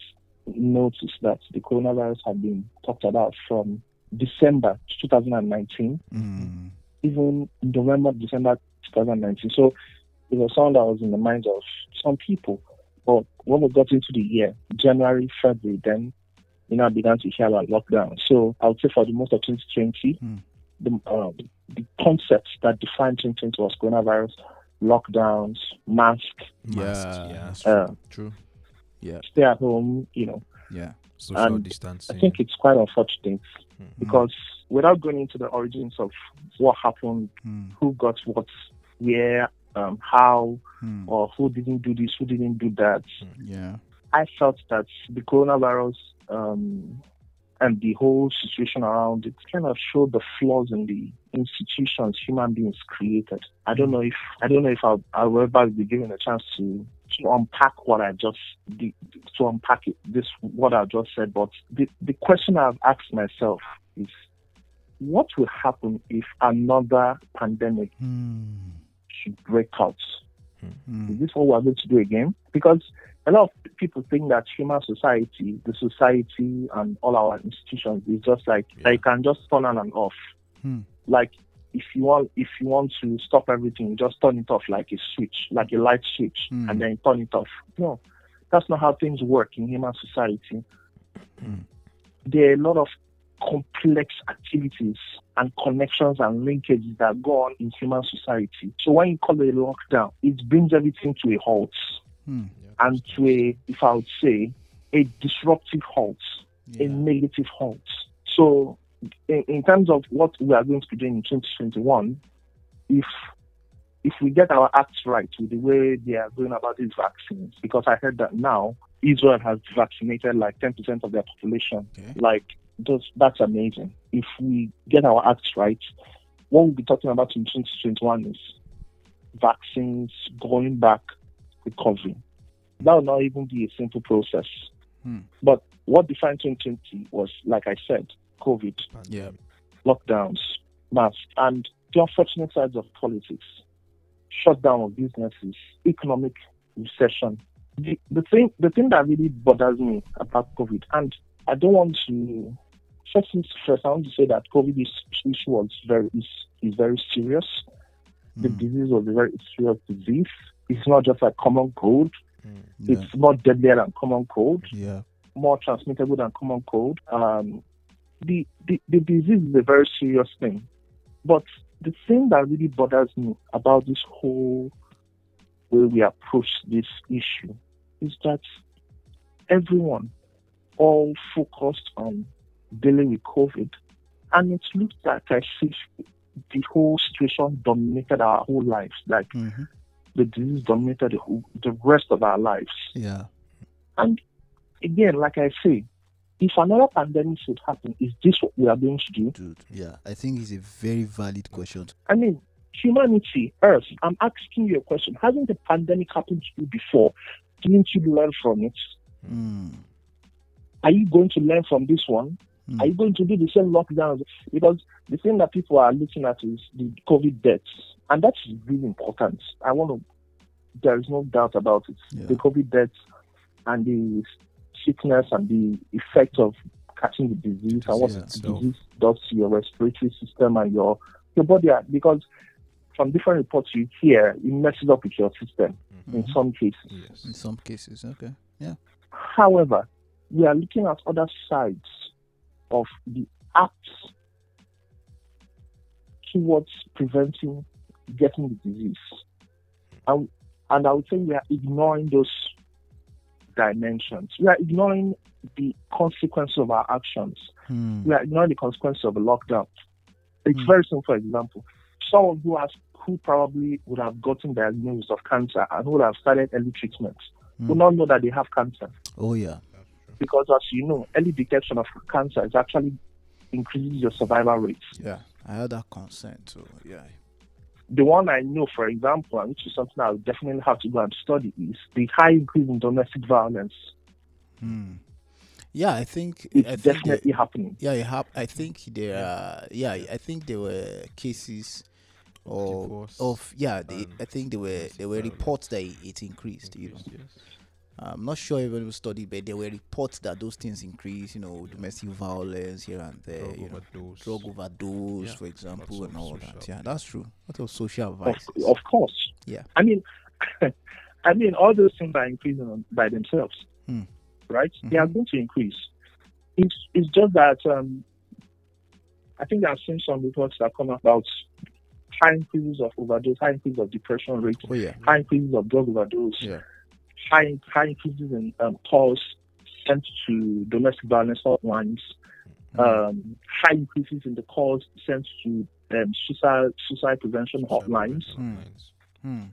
notice that the coronavirus had been talked about from December twenty nineteen, mm. even November, December twenty nineteen. So it was something that was in the minds of some people. But when we got into the year, January, February, then you know, I began to hear about lockdown. So I would say for the most of twenty twenty, mm. the, um, the concepts that defined twenty twenty was coronavirus, lockdowns, mask, yeah, masks, yeah, that's uh, true. true, yeah, stay at home, you know, yeah, social and distancing. I think it's quite unfortunate mm-hmm. because without going into the origins of what happened, mm. who got what, where, um, how, mm. or who didn't do this, who didn't do that, yeah, I felt that the coronavirus. Um, and the whole situation around it kind of showed the flaws in the institutions human beings created. I don't know if I don't know if I'll, I'll ever be given a chance to, to unpack what I just the, to unpack it, this what I just said. But the, the question I've asked myself is, what will happen if another pandemic mm. should break out? Mm-hmm. Is this what we're going to do again? Because a lot of people think that human society, the society and all our institutions is just like yeah. they can just turn on and off. Hmm. Like if you want if you want to stop everything, just turn it off like a switch, like a light switch, hmm. and then turn it off. No, that's not how things work in human society. Hmm. There are a lot of complex activities and connections and linkages that go on in human society. So when you call it a lockdown, it brings everything to a halt. Hmm. And to a, if I would say, a disruptive halt, yeah. a negative halt. So in, in terms of what we are going to be doing in twenty twenty-one, if if we get our acts right with the way they are going about these vaccines, because I heard that now Israel has vaccinated like ten percent of their population. Okay. Like, those, that's amazing. If we get our acts right, what we'll be talking about in twenty twenty-one is vaccines going back, recovering. That will not even be a simple process. Hmm. But what defined twenty twenty was, like I said, COVID, yeah. lockdowns, masks, and the unfortunate sides of politics, shutdown of businesses, economic recession. The, the thing the thing that really bothers me about COVID, and I don't want to first, first I want to say that COVID is issue was very is, is very serious. The mm. disease was a very serious disease. It's not just like common cold. Mm. Yeah. It's more deadlier than common cold. Yeah. More transmittable than common cold. Um, the, the the disease is a very serious thing. But the thing that really bothers me about this whole way we approach this issue is that everyone all focused on dealing with COVID, and it looks like as if the whole situation dominated our whole lives. Like mm-hmm. the disease dominated the, whole, the rest of our lives. Yeah. And again, like I say, if another pandemic should happen, is this what we are going to do? Dude, yeah, I think it's a very valid question. I mean, humanity, Earth, I'm asking you a question. Hasn't the pandemic happened to you before? Didn't you learn from it? Mm. Are you going to learn from this one? Mm. Are you going to do the same lockdowns? Because the thing that people are looking at is the COVID deaths. And that's really important. I want to, there is no doubt about it. Yeah. The COVID deaths and the sickness and the effect of catching the disease and what yeah, the so. disease does to your respiratory system and your your body, because from different reports you hear, it messes up with your system mm-hmm. in some cases. Yes. In some cases, okay, yeah. However, we are looking at other sides of the acts towards preventing getting the disease, and and I would say we are ignoring those dimensions. We are ignoring the consequences of our actions. Hmm. We are ignoring the consequences of a lockdown. It's hmm. very simple. For example, someone who has who probably would have gotten diagnosed of cancer and who would have started early treatment hmm. would not know that they have cancer. Oh yeah, because as you know, early detection of cancer is actually increases your survival rate. Yeah, I had that concern too. Yeah. The one I know, for example, and which is something I would definitely have to go and study, is the high increase in domestic violence. Hmm. Yeah, I think it's I think definitely they, happening. Yeah, it hap- I think there. Are, yeah, I think there were cases of Divorce of yeah. They, I think there were there were reports that it, it increased. You know, yes. I'm not sure if it was studied, but there were reports that those things increase. You know, domestic violence here and there. Drug you know, overdose, drug overdose, yeah. for example, also and all that. Yeah, that's true. What of social violence? Of, of course. Yeah. I mean, I mean, all those things are increasing by themselves. Hmm. Right? Mm-hmm. They are going to increase. It's, it's just that um, I think I've seen some reports that come about high increases of overdose, high increases of depression rates, oh, yeah. high increases of drug overdose, yeah. high, high increases in um, calls sent to domestic violence hotlines, mm-hmm. um, high increases in the calls sent to um, suicide suicide prevention hotlines. Mm. Mm.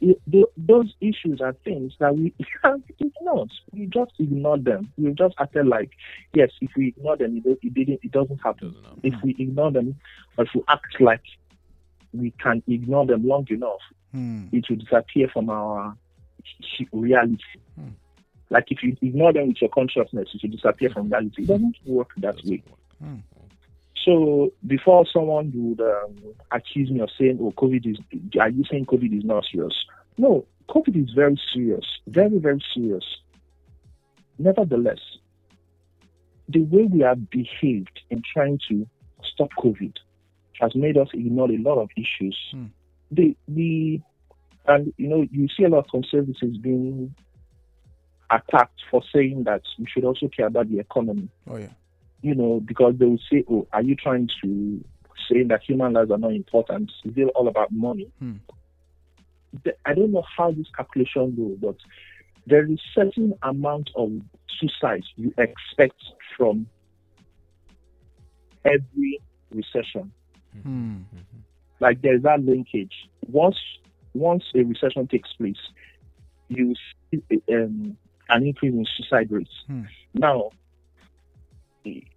It, the, those issues are things that we can't ignore. We just ignore them. We just acted like, yes, if we ignore them, it, it didn't. It doesn't happen. Doesn't happen. If we ignore them, or if we act like we can ignore them long enough, hmm. it will disappear from our reality. Hmm. Like if you ignore them with your consciousness, it will disappear from reality. It doesn't work that way. Hmm. So before someone would um, accuse me of saying, oh, COVID is, are you saying COVID is not serious? No, COVID is very serious, very, very serious. Nevertheless, the way we have behaved in trying to stop COVID has made us ignore a lot of issues. Mm. The, the, and, you know, you see a lot of conservatives being attacked for saying that we should also care about the economy. Oh, yeah. You know, because they will say, oh, are you trying to say that human lives are not important? Is it all about money? Hmm. The, I don't know how this calculation goes, but there is a certain amount of suicide you expect from every recession. Mm-hmm. Like there's that linkage. Once once a recession takes place, you see um, an increase in suicide rates. Mm. Now,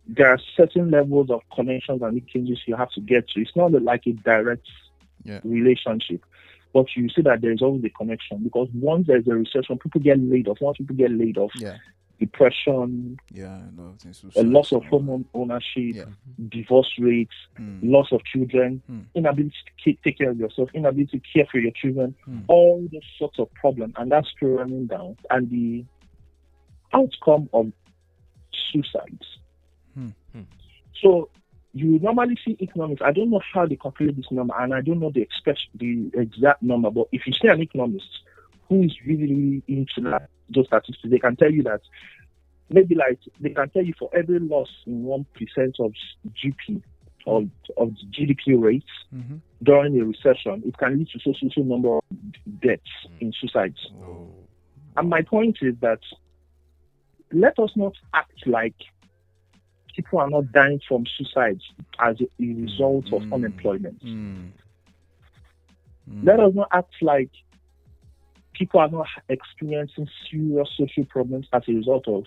there are certain levels of connections and linkages you have to get to. It's not like a direct yeah. relationship, but you see that there's always a connection, because once there's a recession, people get laid off. Once people get laid off, yeah. depression, yeah, no, a loss of home ownership, yeah. divorce rates, mm. loss of children, mm. inability to take care of yourself, inability to care for your children, mm. all those sorts of problems, and that's running down. And the outcome of suicides. Mm. Mm. So you normally see economics. I don't know how they calculate this number, and I don't know the expect the exact number. But if you see an economist who is really into that, those statistics, they can tell you that maybe like they can tell you for every loss in one percent of G P of of G D P rates mm-hmm. during a recession, it can lead to so so so number of deaths mm. in suicides. Oh. And my point is that let us not act like people are not dying from suicides as a result of mm. unemployment. Mm. Mm. Let us not act like people are not experiencing serious social problems as a result of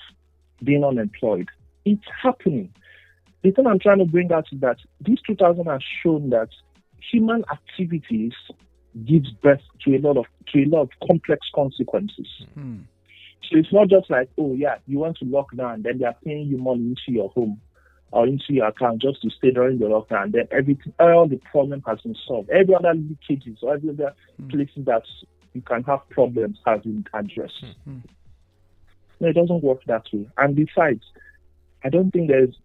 being unemployed. It's happening. The thing I'm trying to bring out is that these two thousand has shown that human activities gives birth to a lot of to a lot of complex consequences. Mm. So it's not just like, oh yeah, you went to lockdown, then they are paying you money into your home or into your account just to stay during the lockdown. Then everything, all the problem has been solved. Every other leakages or every other mm. places that you can have problems have been addressed. Mm-hmm. No, it doesn't work that way. And besides, I don't think there's,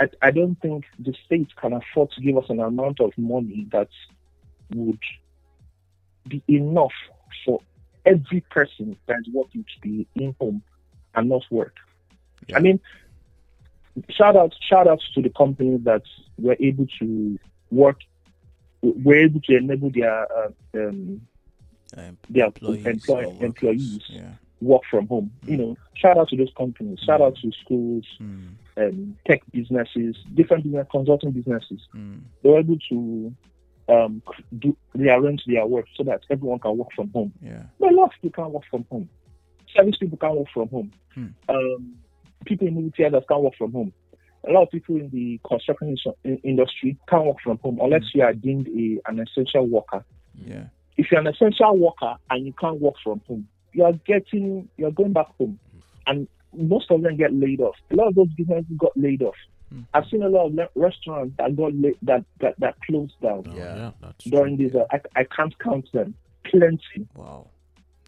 I, I don't think the state can afford to give us an amount of money that would be enough for every person that is working to be in home and not work. Yeah. I mean, shout out, shout out to the companies that were able to work, were able to enable their uh, um, their employees, employ- employees yeah. work from home. Mm. You know, shout out to those companies. Shout mm. out to schools, mm. um, tech businesses, different business, consulting businesses. Mm. They were able to um, do rearrange their work so that everyone can work from home. Yeah, but a lot of people can't work from home. Service people can't work from home. Hmm. Um, people in movie theaters can't work from home. A lot of people in the construction in- industry can't work from home unless hmm. you are deemed a, an essential worker. Yeah. If you're an essential worker and you can't work from home, you are getting, you are going back home, and most of them get laid off. A lot of those businesses got laid off. Mm. I've seen a lot of le- restaurants that got la- that, that that closed down. Oh, yeah, that's during true. This, uh, I I can't count them. Plenty. Wow.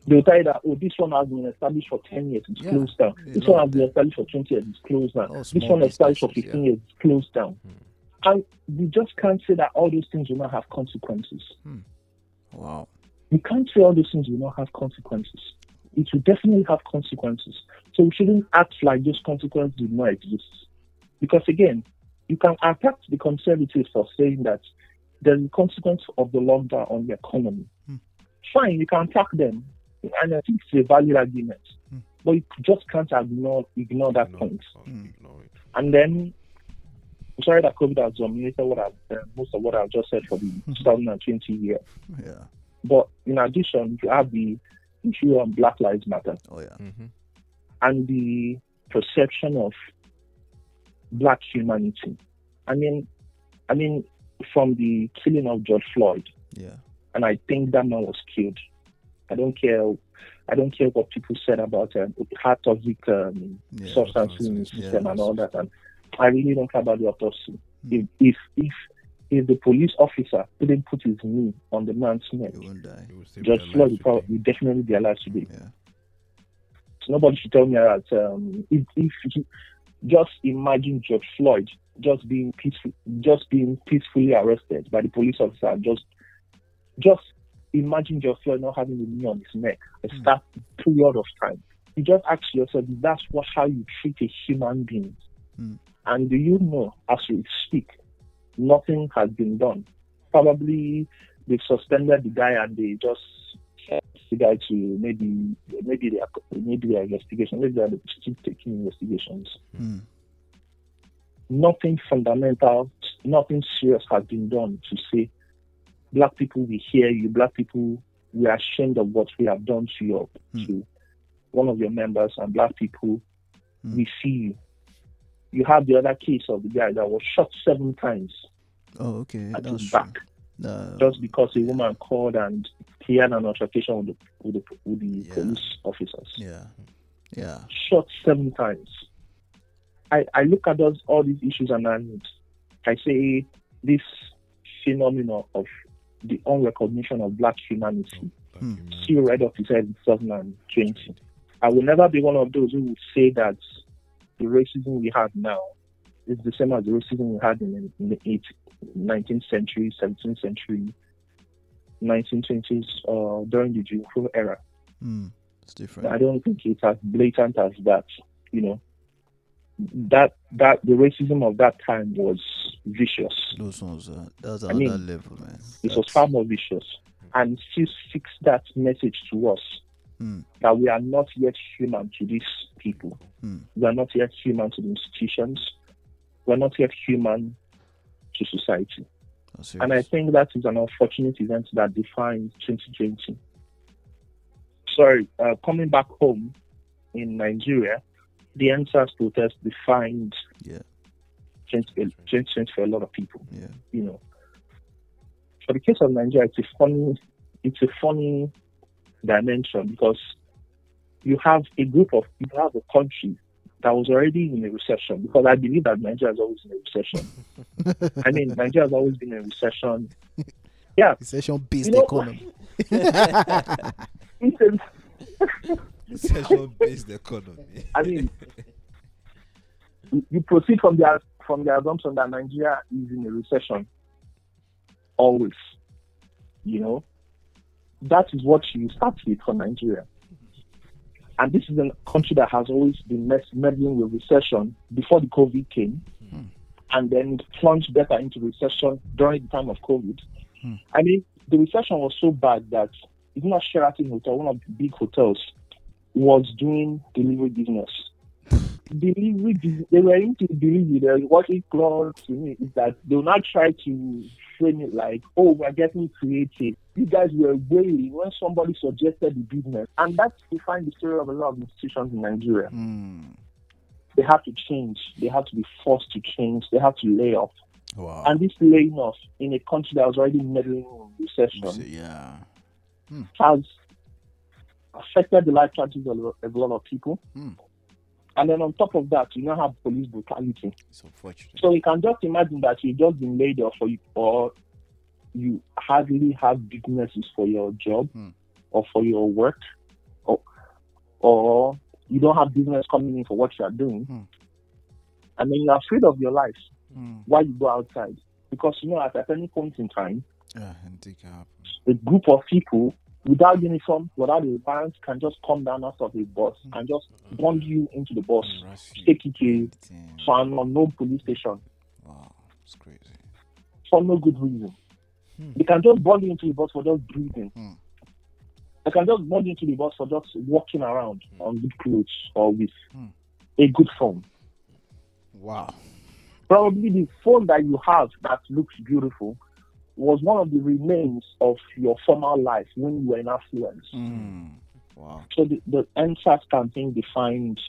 They'll tell you that, oh, this one has been established for ten years, it's yeah, closed down. This one has been established for twenty years, it's closed down. Oh, this one established for fifteen yeah. years, it's closed down. Mm. And we just can't say that all those things will not have consequences. Mm. Wow. You can't say all those things will not have consequences. It will definitely have consequences. So we shouldn't act like those consequences do not exist. Because again, you can attack the conservatives for saying that there's a consequence of the lockdown on the economy. Mm. Fine, you can attack them. And I think it's a valid argument. Mm. But you just can't ignore ignore that no, point. Mm. Ignore it. And then, I'm sorry that COVID has dominated what I've, uh, most of what I've just said for the twenty twenty year. Yeah. But in addition, you have the issue on Black Lives Matter. Oh, yeah. Mm-hmm. And the perception of Black humanity. I mean, I mean, from the killing of George Floyd. Yeah. And I think that man was killed. I don't care. I don't care what people said about um, hard toxic um, yeah, substances in the system yeah, and all that. And I really don't care about the autopsy. Mm. If, if if if the police officer couldn't put his knee on the man's neck, George Floyd would definitely be alive today. Yeah. So nobody should tell me that um, if if he, just imagine George Floyd just being peaceful, just being peacefully arrested by the police officer. Just just imagine George Floyd not having the knee on his neck. A mm. that period of time. You just ask yourself, that's what how you treat a human being. Mm. And do you know, as we speak, nothing has been done. Probably they've suspended the guy and they just sent the guy to maybe maybe their maybe their investigation. Maybe they're still taking investigations. Mm. nothing fundamental, nothing serious has been done to say, Black people, we hear you. Black people, we are ashamed of what we have done to your, mm. to one of your members, and Black people, mm. we see you. You have the other case of the guy that was shot seven times. Oh, okay. At his back. No. Just because a woman called and he had an altercation with the, with the, with the yeah. police officers. Yeah. Yeah. Shot seven times. I, I look at those, all these issues and I, I say this phenomenon of the unrecognition of Black humanity, oh, black humanity. still right up to twenty twenty. I will never be one of those who would say that the racism we have now is the same as the racism we had in, in the nineteenth century, seventeenth century, nineteen twenties, or during the Jim Crow era. Mm, it's different. I don't think it's as blatant as that. You know, that that the racism of that time was vicious. Those ones, uh, that's another I mean, level, man. It was far more vicious, and still sticks that message to us. Mm. That we are not yet human to these people. Mm. We are not yet human to the institutions. We are not yet human to society. Oh, and I think that is an unfortunate event that defines twenty twenty. Sorry, uh, coming back home in Nigeria, the End SARS protest defined yeah. twenty twenty for a lot of people. Yeah. You know, for the case of Nigeria, it's a funny, it's a funny dimension, because you have a group of you have a country that was already in a recession, because I believe that Nigeria has always been in a recession. I mean, Nigeria has always been in a recession. Yeah, recession-based you know, economy. Recession-based economy. I mean, you proceed from the from the assumption that Nigeria is in a recession always. You know, that is what you start with for Nigeria. And this is a country that has always been meddling with recession before the COVID came, mm. and then plunged better into recession during the time of COVID. Mm. I mean, the recession was so bad that even a Sheraton Hotel, one of the big hotels, was doing delivery business. delivery business, they were into delivery. They were working close to me is that they will not try to frame it like, oh, we're getting creative. You guys were wailing when somebody suggested the business. And that's defined the story of a lot of institutions in Nigeria. Mm. They have to change. They have to be forced to change. They have to lay off. Wow. And this laying off in a country that was already meddling in recession yeah. mm. has affected the life tragedies of a lot of people. Mm. And then on top of that, you now have police brutality. It's unfortunate. So you can just imagine that you've just been laid off or you, or you hardly have businesses for your job mm. or for your work, or, or you don't have business coming in for what you are doing. Mm. And then you're afraid of your life mm. while you go outside. Because, you know, at, at any point in time, yeah, a group of people without uniform, without a warrant, can just come down out of a bus mm-hmm. and just bond you into the bus, mm-hmm. take it to an unknown police station. Wow, it's crazy. For no good reason. Hmm. They can just bond you into the bus for just breathing. Hmm. They can just bond you into the bus for just walking around hmm. on good clothes or with hmm. a good phone. Wow. Probably the phone that you have that looks beautiful was one of the remains of your former life when you were in affluence. Mm, wow. So the, the End SARS campaign defined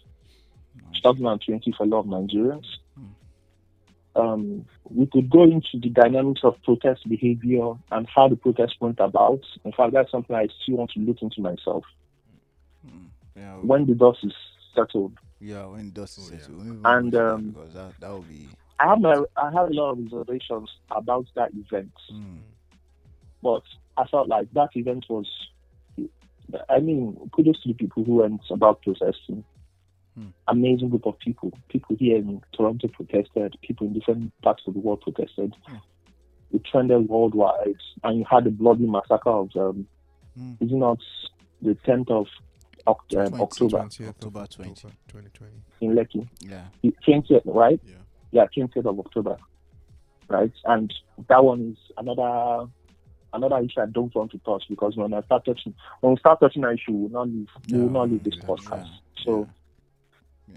nice. twenty twenty for a lot of Nigerians. Mm. Um, we could go into the dynamics of protest behavior and how the protest went about. In fact, that's something I still want to look into myself. Mm. Yeah, we, when the dust is settled. Yeah, when the dust is settled. Yeah. And um, because that, that would be... I have my, I have a lot of reservations about that event, mm. but I felt like that event was, I mean, kudos to the people who went about protesting. Mm. Amazing group of people. People here in Toronto protested. People in different parts of the world protested. Mm. It trended worldwide, and you had a bloody massacre of, um, mm. is it not the tenth of Oct- um, October, October twentieth, twenty twenty in Lekki? Yeah, twentieth, right? Yeah. Yeah, twentieth of October, right? And that one is another another issue I don't want to touch, because when I start touching, when we start touching an issue, we will not leave, no, we will not leave this yeah, podcast. Yeah, so, yeah.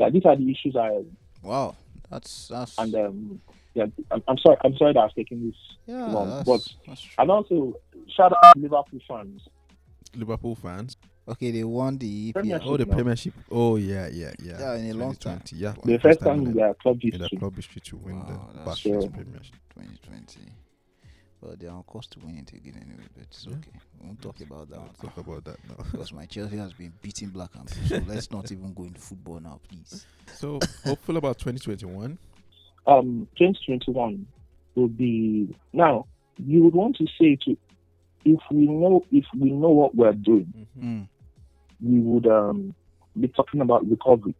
yeah, these are the issues I. Wow, That's that's. And um, yeah, I'm, I'm sorry. I'm sorry that I've taken this yeah, long, that's, but that's and also shout out to Liverpool fans. Liverpool fans. Okay, they won the E P L. Oh, the now. Premiership. Oh, yeah, yeah, yeah. Yeah, in a long time. Yeah, the first time in their club history. In their club history to win wow, the Bash sure. Premiership. twenty twenty Well, they're on course to win it again anyway, but it's yeah. okay. We won't talk about that. We'll talk about that now. Because my Chelsea has been beating black and blue, so let's not even go into football now, please. So, hopeful about twenty twenty-one? Um, twenty twenty-one will be... Now, you would want to say to... If we know if we know what we're doing, mm-hmm. we would um, be talking about recovery,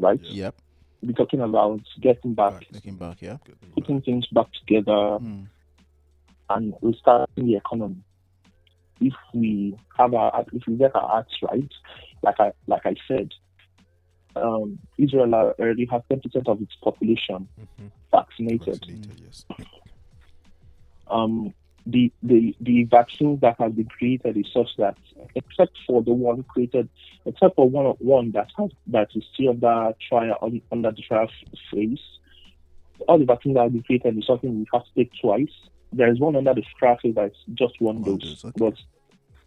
right? Yep. We'd be talking about getting back, getting back, yeah, putting back. things back together, mm. and restarting the economy. If we have our, if we get our acts right, like I like I said, um, Israel already has ten percent of its population mm-hmm. vaccinated. vaccinated yes. Um. The, the the vaccines that have been created is such that, except for the one created, except for one one that has, that is still under trial under the trial phase, all the vaccines that have been created is something we have to take twice. There is one under the trial phase that's just one, one dose, dose okay. but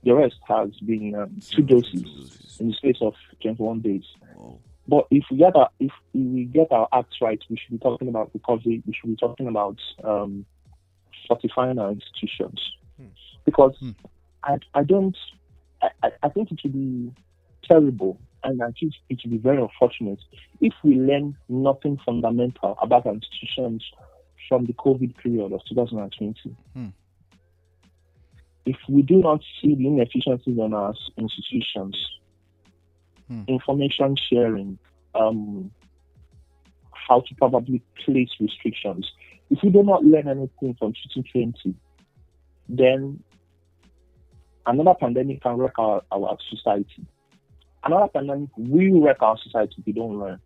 the rest has been um, two doses, doses in the space of twenty-one days. Wow. But if we get our if we get our acts right, we should be talking about recovery. We should be talking about um. fortifying our institutions, hmm. because hmm. I I don't I, I think it would be terrible, and I think it would be very unfortunate if we learn nothing fundamental about our institutions from the COVID period of twenty twenty. Hmm. If we do not see the inefficiencies on our institutions, hmm. information sharing, um, how to probably place restrictions. If we do not learn anything from twenty twenty, then another pandemic can wreck our, our society. Another pandemic will wreck our society if we don't learn.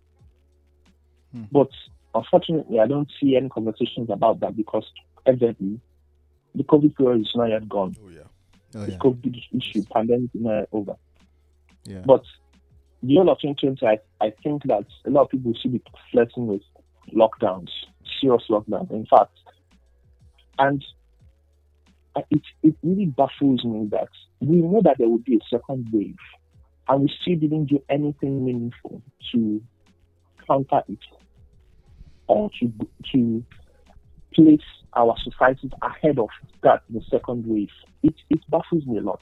Hmm. But unfortunately, I don't see any conversations about that because evidently the COVID period is not yet gone. Oh, yeah. Oh, the yeah. COVID issue, pandemic is not yet over. Yeah. But the whole of twenty twenty, I, I think that a lot of people should be flirting with lockdowns. Serious lockdown, in fact, and it it really baffles me that we know that there will be a second wave, and we still didn't do anything meaningful to counter it or to to place our societies ahead of that the second wave. It it baffles me a lot.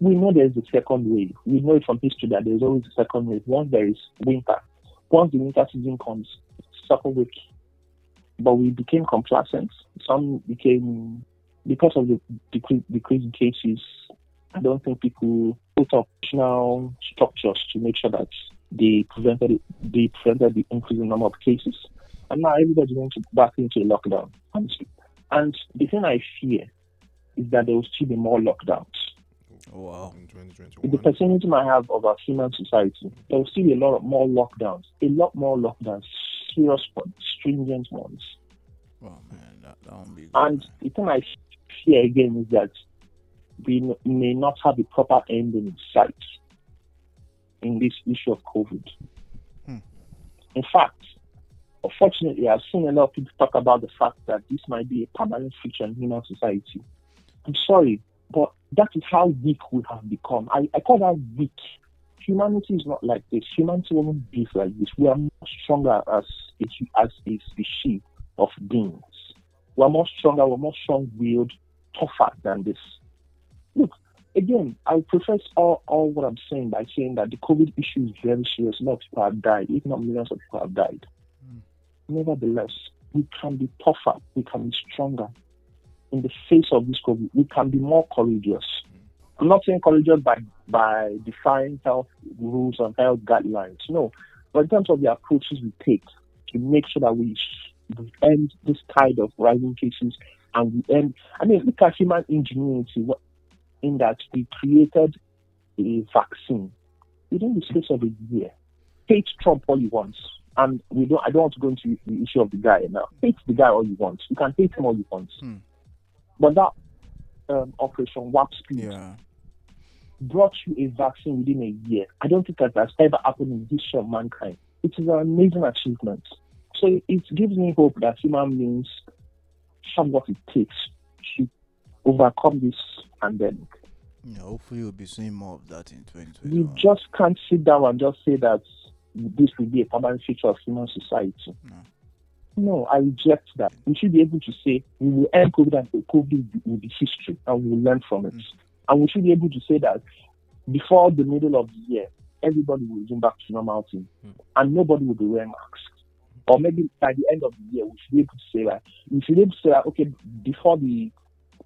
We know there is a second wave. We know it from history that there is always a second wave. Once there is winter, once the winter season comes, second wave. But we became complacent. Some became, because of the decreasing cases, I don't think people put up national structures to make sure that they prevented, they prevented the increasing number of cases. And now everybody's going to back into a lockdown. And the thing I fear is that there will still be more lockdowns. Oh, wow. The percentage I have of our human society, there will still be a lot of more lockdowns, a lot more lockdowns. Serious ones, stringent ones. Oh man, that, that won't be good. And man. The thing I fear again is that we n- may not have a proper end in sight in this issue of COVID. Hmm. In fact, unfortunately, I've seen a lot of people talk about the fact that this might be a permanent feature in human society. I'm sorry, but that is how weak we have become. I, I call that weak. Humanity is not like this. Humanity won't be like this. We are much stronger as a, as a species of beings. We are much stronger. We are more strong-willed, tougher than this. Look, again, I preface all, all what I'm saying by saying that the COVID issue is very serious. A lot of people have died. If not, millions of people have died. Mm. Nevertheless, we can be tougher. We can be stronger. In the face of this COVID, we can be more courageous. I'm not saying colleges by by defying health rules and health guidelines, no. But in terms of the approaches we take to make sure that we end this tide of rising cases and we end, I mean, look at human ingenuity in that we created a vaccine within the space of a year. Hate Trump all you want, and we don't. I don't want to go into the issue of the guy now. Hate the guy all you want. You can hate him all you want, hmm. but that um, Operation Warp Speed. Yeah. Brought you a vaccine within a year. I don't think that that's ever happened in the history of mankind. It is an amazing achievement. So it gives me hope that human beings have what it takes to overcome this pandemic. Yeah, hopefully we'll be seeing more of that in twenty twenty-one. You just can't sit down and just say that this will be a permanent feature of human society. No. No, I reject that. We should be able to say we will end COVID and COVID will be history and we will learn from it. Mm. And we should be able to say that before the middle of the year, everybody will zoom back to normality mm. and nobody will be wearing masks. Or maybe by the end of the year, we should be able to say that. We should be able to say that, okay, before the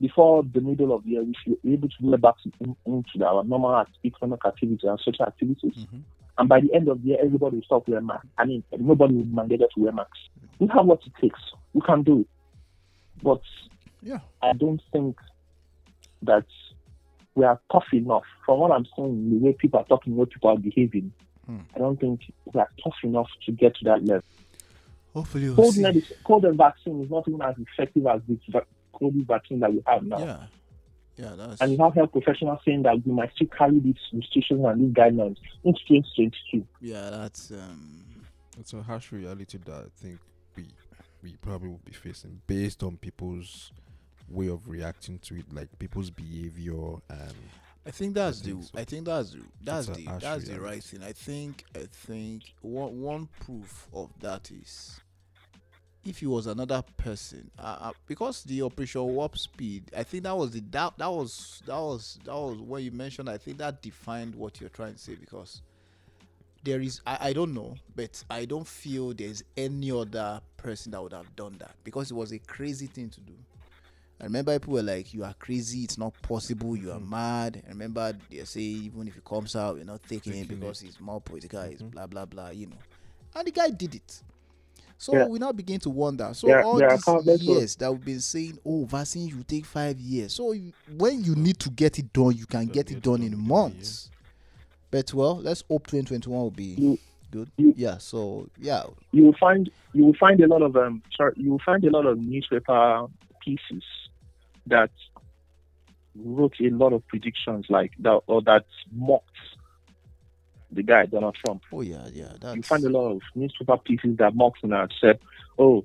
before the middle of the year, we should be able to go back to, into our normal economic activities and social activities. Mm-hmm. And by the end of the year, everybody will stop wearing masks. I mean, nobody will be mandated to wear masks. We have what it takes. We can do it. But yeah. I don't think that we are tough enough. From what I'm saying, the way people are talking, the way people are behaving, hmm. I don't think we are tough enough to get to that level. Hopefully, we'll cold, medicine, cold and vaccine is not even as effective as the COVID vaccine that we have now. Yeah. Yeah, that's... And you have health professionals saying that we might still carry these restrictions and these guidelines into twenty twenty-two. Yeah, that's um, that's a harsh reality that I think we we probably will be facing based on people's way of reacting to it, like people's behavior. And I think that's I think the so. I think that's that's the that's reality. the right thing. I think I think one one proof of that is, if he was another person, uh, because the operation warp speed, I think that was the that, that was that was that was what you mentioned. I think that defined what you're trying to say, because there is I, I don't know, but I don't feel there's any other person that would have done that, because it was a crazy thing to do. I remember people were like, "You are crazy. It's not possible. You are mm-hmm. mad." I remember they say, even if it comes out, you're not taking it because it's more political. It's mm-hmm. blah blah blah. You know, and the guy did it. So yeah. we now begin to wonder. So yeah, all yeah, these years that we've been saying, oh, vaccine, you take five years. So you, when you need to get it done, you can get it done in months. But well, let's hope twenty twenty-one will be you, good. You, yeah. So yeah, you will find you will find a lot of um, you will find a lot of newspaper pieces that wrote a lot of predictions like that, or that mocked the guy, Donald Trump. Oh, yeah, yeah. That's... You find a lot of newspaper pieces that mocks and that said, oh,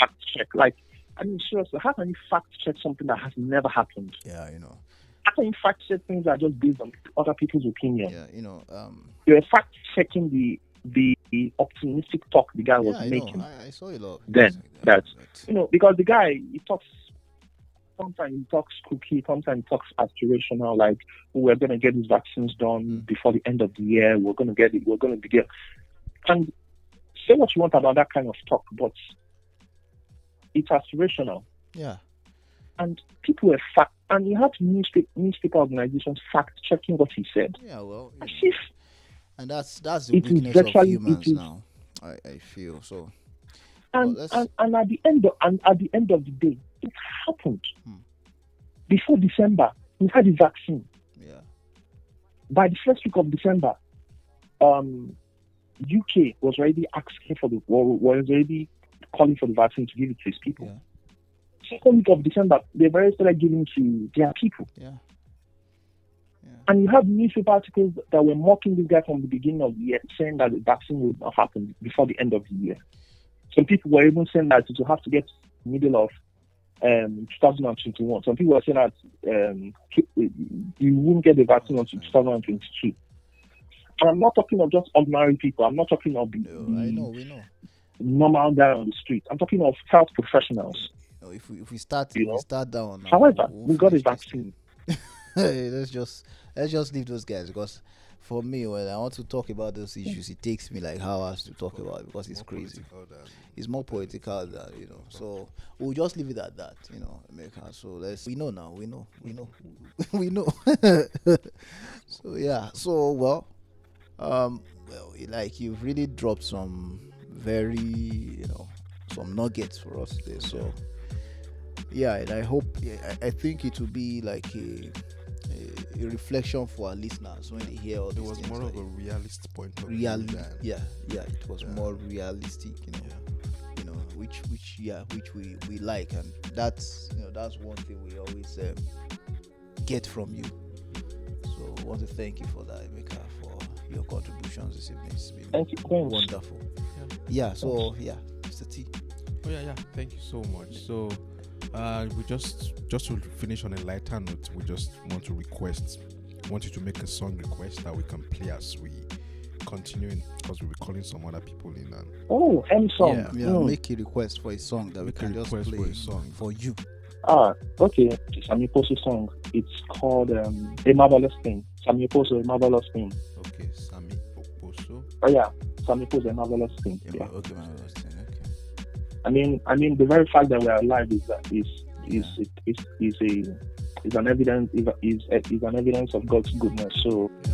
fact check. Like, I mean, seriously, how can you fact check something that has never happened? Yeah, you know. How can you fact check things that are just based on other people's opinion? Yeah, you know. Um... You're fact checking the, the the optimistic talk the guy was yeah, I making. Know. I, I saw a lot. Then, like that, that but... you know, because the guy, he talks. Sometimes he talks cookie, sometimes he talks aspirational, like oh, we're going to get these vaccines done before the end of the year. We're going to get it. We're going to be there. And say what you want about that kind of talk, but it's aspirational. Yeah. And people were fact, and you have newspaper, newspaper organizations fact checking what he said. Yeah, well, as if and that's that's the weakness of humans now. I, I feel so. And, well, and and at the end of, and at the end of the day, it happened. Hmm. Before December, we had the vaccine. Yeah. By the first week of December, um, U K was already asking for the was already calling for the vaccine to give it to its people. Yeah. Second week of December, they've already started giving it to their people. Yeah. Yeah. And you have newspaper articles that were mocking this guy from the beginning of the year, saying that the vaccine would not happen before the end of the year. Some people were even saying that it will have to get middle of um, twenty twenty-one. Some people were saying that um, you won't get the vaccine until twenty twenty-two. And I'm not talking of just ordinary people. I'm not talking of the, no, I know, we know. normal guy on the street. I'm talking of health professionals. No, if we if we start you know? we start down. However, we got a vaccine. Hey, let's just let's just leave those guys, because for me, when I want to talk about those issues, it takes me like hours to talk about it, because it's crazy. It's more political than, you know. So we'll just leave it at that, you know, America. So let's, we know now, we know, we know, we know. So yeah, so well, um, well, like you've really dropped some very, you know, some nuggets for us today. So yeah, and I hope, I think it will be like a, A, a reflection for our listeners when they hear all this. It was more like of a realist point of real, view. Yeah, yeah, it was yeah. more realistic, you know, yeah. you know, which, which, yeah, which we, we like, and that's, you know, that's one thing we always um, get from you. So, I want to thank you for that, Emeka, for your contributions this evening. It's been thank you, wonderful. Yeah. yeah so, yeah. Mister T. Oh yeah, yeah. Thank you so much. So uh, we just just to finish on a lighter note, we just want to request, want you to make a song request that we can play as we continuing, because we'll be calling some other people in. And oh, M song. Yeah, yeah mm. Make a request for a song that we can just play for, a song. for you. Ah, okay. Samiposo song. It's called um, A Marvelous Thing. Samiposo, A Marvelous Thing. Okay, Samiposo. Oh yeah, Samiposo, A Marvelous Thing. Yeah, yeah. Okay, Marvelous Thing. Okay. I mean, I mean, the very fact that we are alive is that is is yeah. is is a is an evidence is is an evidence of God's goodness. So. Yeah.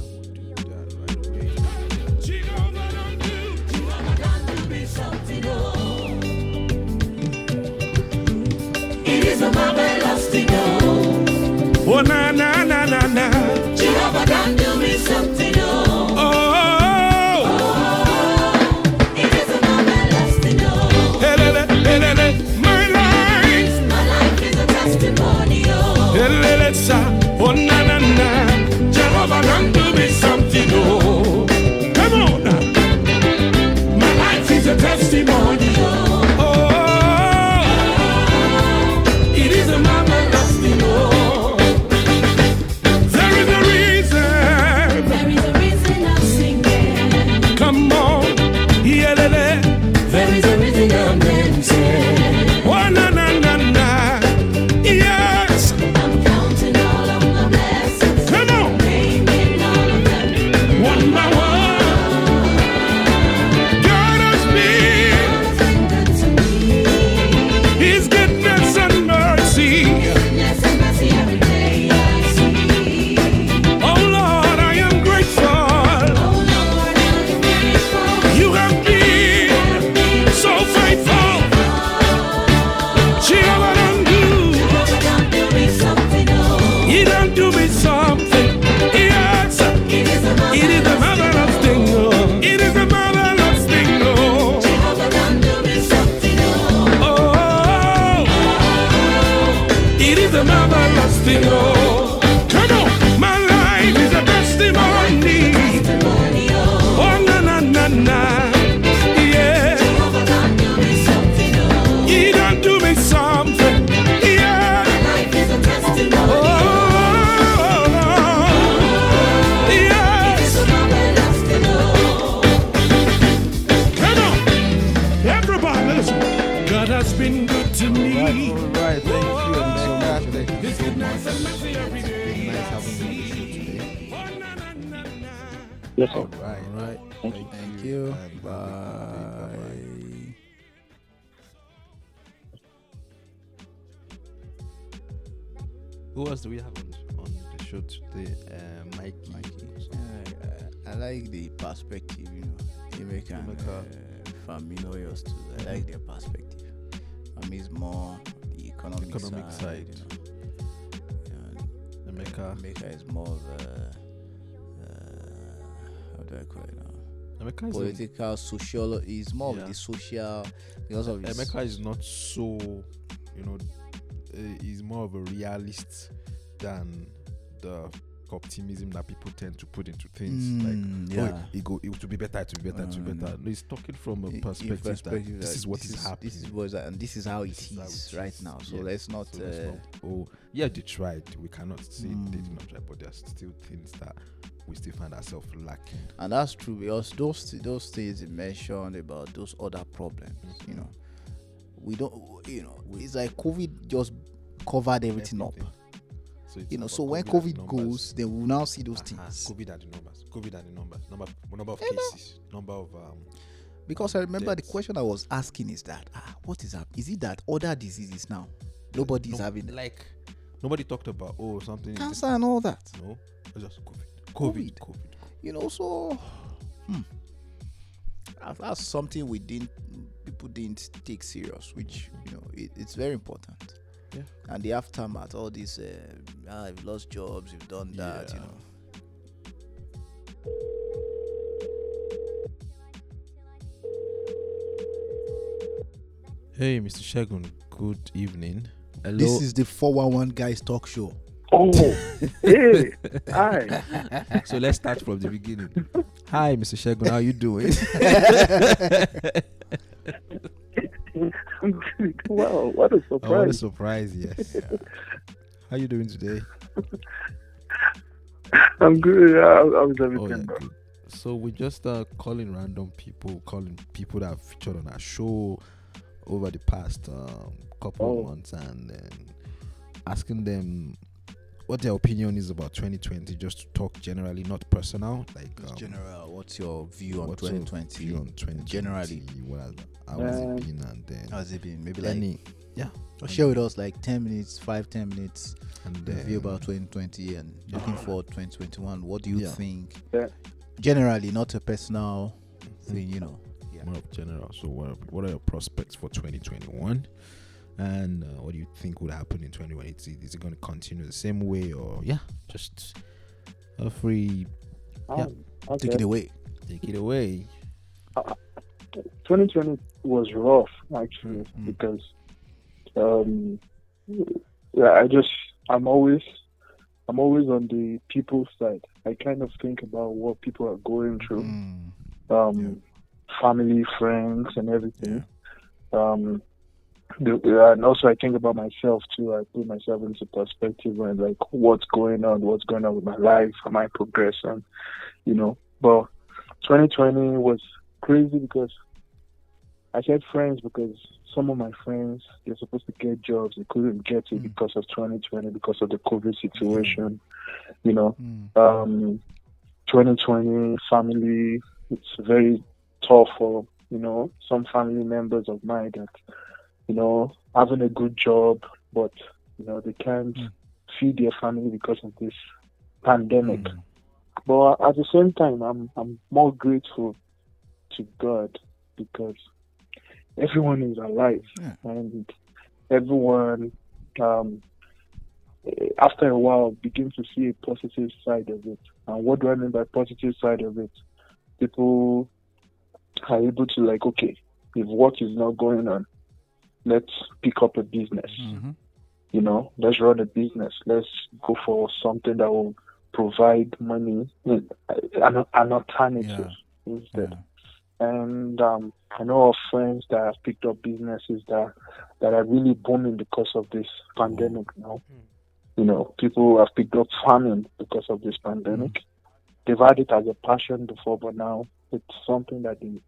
Oh, na, na, na, na, na. Jehovah can do me something, oh. Oh, oh, oh. It is a marvelous thing, oh. Hey, hey, hey, hey, hey. My life, my life is a testimony, oh. Hey, hey, hey, hey. Oh, na, na, na. Jehovah can do me something, oh. Come on, now. My life is a testimony, oh. All right, all right. Thank, Thank, Thank you. you. Bye. Bye. Bye. Who else do we have on, on the show today? Uh, Mikey. Mikey. Uh, I like the perspective, you know. American uh, familiars too. I like their perspective. I mean, it's more the economic, the economic side. side. You know. You know, America. America is more of a America is political, in, social is more yeah. of the social because of America is not so, you know, is uh, more of a realist than the optimism that people tend to put into things. Mm, like, yeah. oh, it, it go, it will be better, it will be better, it will be better. No, it's talking from a perspective, perspective that, that this is what this is, is happening, this is what, and this is how it is, is right now. So yes. let's not. So uh, let's not oh, yeah, they tried. We cannot say mm. they did not try, but there are still things that we still find ourselves lacking. And that's true because those those things you mentioned about those other problems, mm-hmm. you know, we don't, you know, it's like COVID just covered everything, everything. up. So you know, so COVID when COVID goes, they will now see those uh-huh. things. COVID are the numbers. COVID are the numbers. Number, number of yeah, cases. No. Number of. Um, because um, I remember deaths. The question I was asking is that, ah, what is happening? Is it that other diseases now nobody is no, having? Like that? Nobody talked about oh something cancer and all that. No, it's just COVID. COVID. COVID. COVID. You know, so hmm, that's something we didn't people didn't take serious, which you know it, it's very important. Yeah. And the aftermath, all this, uh, ah, you've lost jobs, you've done that, yeah. you know. Hey, Mister Shagun, good evening. Hello. This is the four one one Guys Talk Show. Oh, hey, hi. So let's start from the beginning. Hi, Mister Shagun, how you doing? Wow, what a surprise. Oh, what a surprise, yes. Yeah. How are you doing today? I'm good. How, how's everything? Oh, yeah, so we're just uh, calling random people, calling people that have featured on our show over the past um, couple oh. of months, and um, asking them what their opinion is about twenty twenty, just to talk generally, not personal. Like um, general, what's your view on twenty twenty? View on twenty twenty? Generally, what has, how has uh, it been, and then how's it been? Maybe like any, yeah, or share with us like ten minutes, five ten minutes, and then view about twenty twenty and looking forward twenty twenty-one. What do you yeah. think? Yeah. Generally, not a personal thing, you know. Yeah. More of general. So, what are, what are your prospects for twenty twenty-one? And uh, what do you think would happen in twenty twenty? Is it going to continue the same way, or yeah, just a free um, yeah okay. take it away take it away uh, twenty twenty was rough actually, mm-hmm. because um yeah I just I'm always I'm always on the people's side. I kind of think about what people are going through, mm. um yeah. family, friends, and everything. yeah. um And also, I think about myself too. I put myself into perspective and like, what's going on? What's going on with my life? Am I progressing? You know. But twenty twenty was crazy because I said friends, because some of my friends, they're supposed to get jobs, they couldn't get it mm. because of twenty twenty, because of the COVID situation. You know, mm. um, twenty twenty family, it's very tough for you know some family members of mine that. You know, having a good job, but you know they can't mm. feed their family because of this pandemic. Mm. But at the same time, I'm I'm more grateful to God because everyone is alive, yeah. and everyone um, after a while begins to see a positive side of it. And what do I mean by positive side of it? People are able to like, okay, if work is not going on, let's pick up a business, mm-hmm. you know, let's run a business. Let's go for something that will provide money, an, an alternative yeah. instead. Yeah. And um, I know of friends that have picked up businesses that, that are really booming because of this pandemic oh. now. Mm-hmm. You know, people have picked up farming because of this pandemic. Mm-hmm. They've had it as a passion before, but now it's something that they...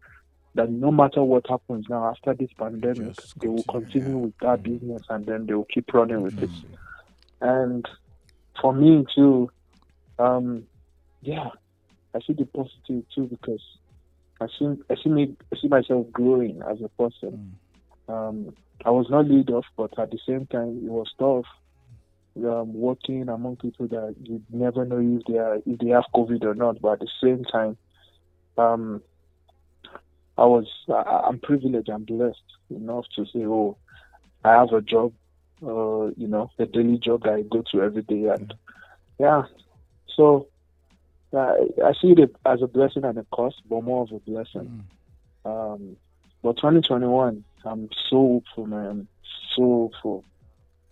that no matter what happens now after this pandemic, Just they will continue yeah. with that mm. business, and then they will keep running with mm. it. And for me too, um, yeah, I see the positive too, because I see I see me I see myself growing as a person. Mm. Um, I was not laid off, but at the same time, it was tough. Um, working among people that you never know if they are, if they have COVID or not, but at the same time, um. I was, I, I'm privileged, I'm blessed enough to say, oh, I have a job, uh, you know, a daily job that I go to every day. And mm-hmm. yeah, so uh, I see it as a blessing and a curse, but more of a blessing. Mm-hmm. Um, but twenty twenty-one, I'm so hopeful, man, so hopeful.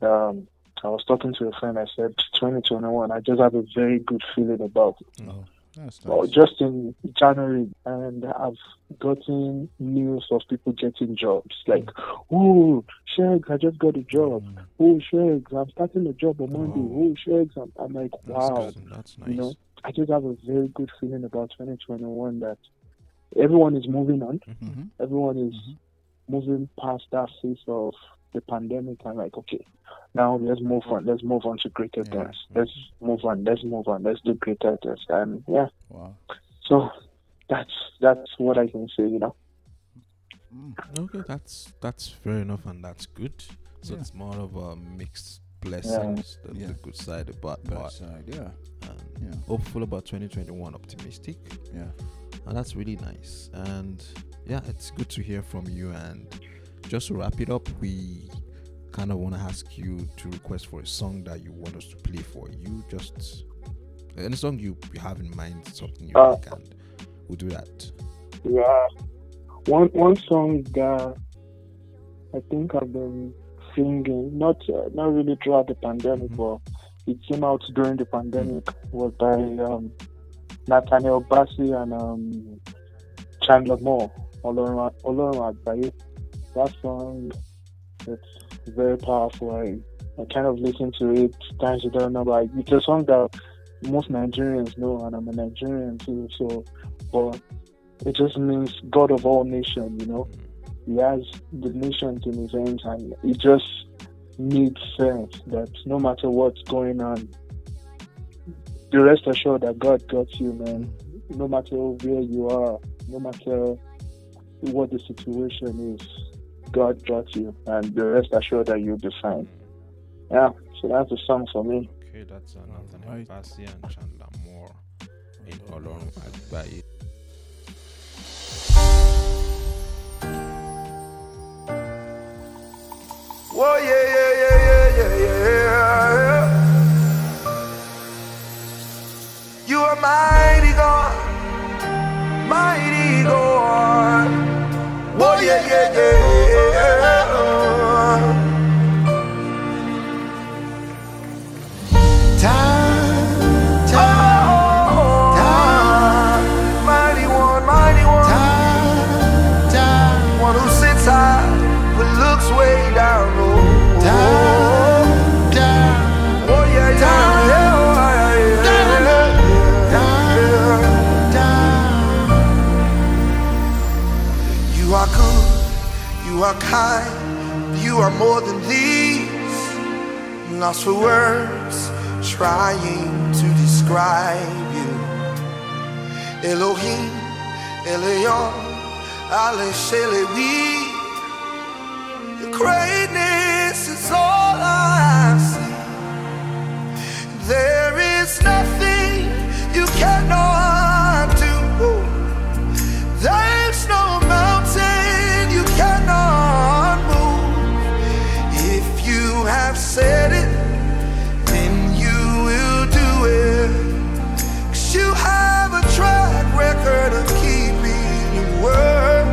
Um, I was talking to a friend, I said, twenty twenty-one, I just have a very good feeling about it. Oh. Nice. Well, just in January, and I've gotten news of people getting jobs. Like, mm. oh, Shegs, I just got a job. Mm. Oh, Shegs, I'm starting a job on Monday. Oh, oh Shegs, I'm, I'm like, that's wow. Good. That's nice. You know, I just have a very good feeling about twenty twenty-one that everyone is moving on. Mm-hmm. Everyone is mm-hmm. moving past that phase of the pandemic. I'm like, okay, now let's move on. Let's move on to greater yeah. things. Let's move on. Let's move on. Let's do greater things. And yeah, wow. so that's that's what I can say, you know. Okay, that's that's fair enough, and that's good. So yeah. it's more of a mixed blessings, yeah. the, yeah. the good side, the bad part. Side, yeah. And yeah. hopeful about twenty twenty-one, optimistic. Yeah, and that's really nice. And yeah, it's good to hear from you. And just to wrap it up, we kind of want to ask you to request for a song that you want us to play for you. Just any song you, you have in mind, something you uh, like, and we'll do that. Yeah, one one song that I think I've been singing, not uh, not really throughout the pandemic, mm-hmm. but it came out during the pandemic, mm-hmm. was by um, Nathaniel Bassey and um, Chandler Moore, Olorun Agbaye. That song It's very powerful. I, I kind of listen to it times you don't know, but it's a song that most Nigerians know, and I'm a Nigerian too, so, but it just means God of all nations, you know. He has the nations in his hands, and it just makes sense that no matter what's going on, be rest assured that God got you, man. No matter where you are, no matter what the situation is, God got you, and be rest assured that you'll be fine. Yeah, so that's the song for me. Okay, that's another right. Embassy and Chandler Moore in Olorun Agbaye. Whoa, yeah, yeah, yeah, yeah, yeah, yeah. You are mighty God, mighty God. Whoa, yeah, yeah, yeah, yeah, yeah. You are kind, you are more than these. Lost for words, trying to describe you. Elohim, Elion, Ale Shelewi. Your greatness is all I see. There is nothing you cannot do. There's no cannot move. If you have said it, then you will do it. 'Cause you have a track record of keeping your word,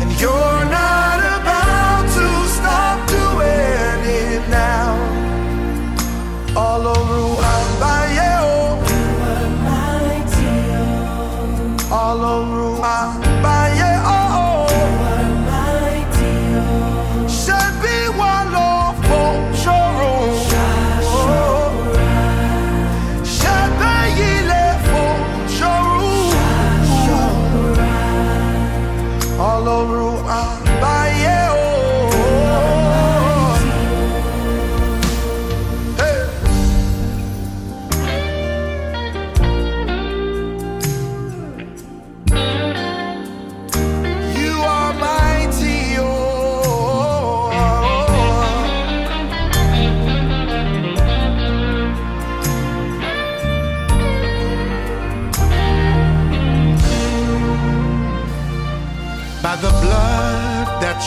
and you're not about to stop doing it now. All over Wambaye, all over Wambaye.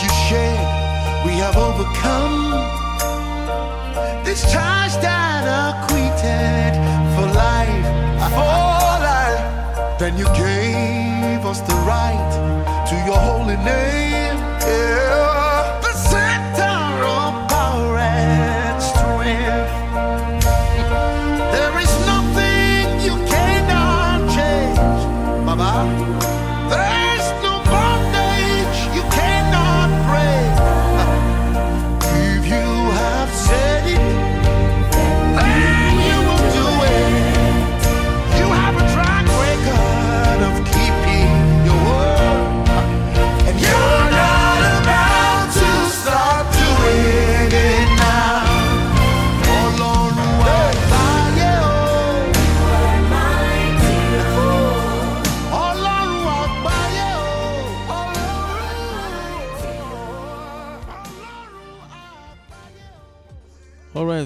You shed, we have overcome this charge that acquitted for life, for life. Then you gave us the right to your holy name, yeah. The center of power and strength. There is nothing you cannot change, Baba. There's no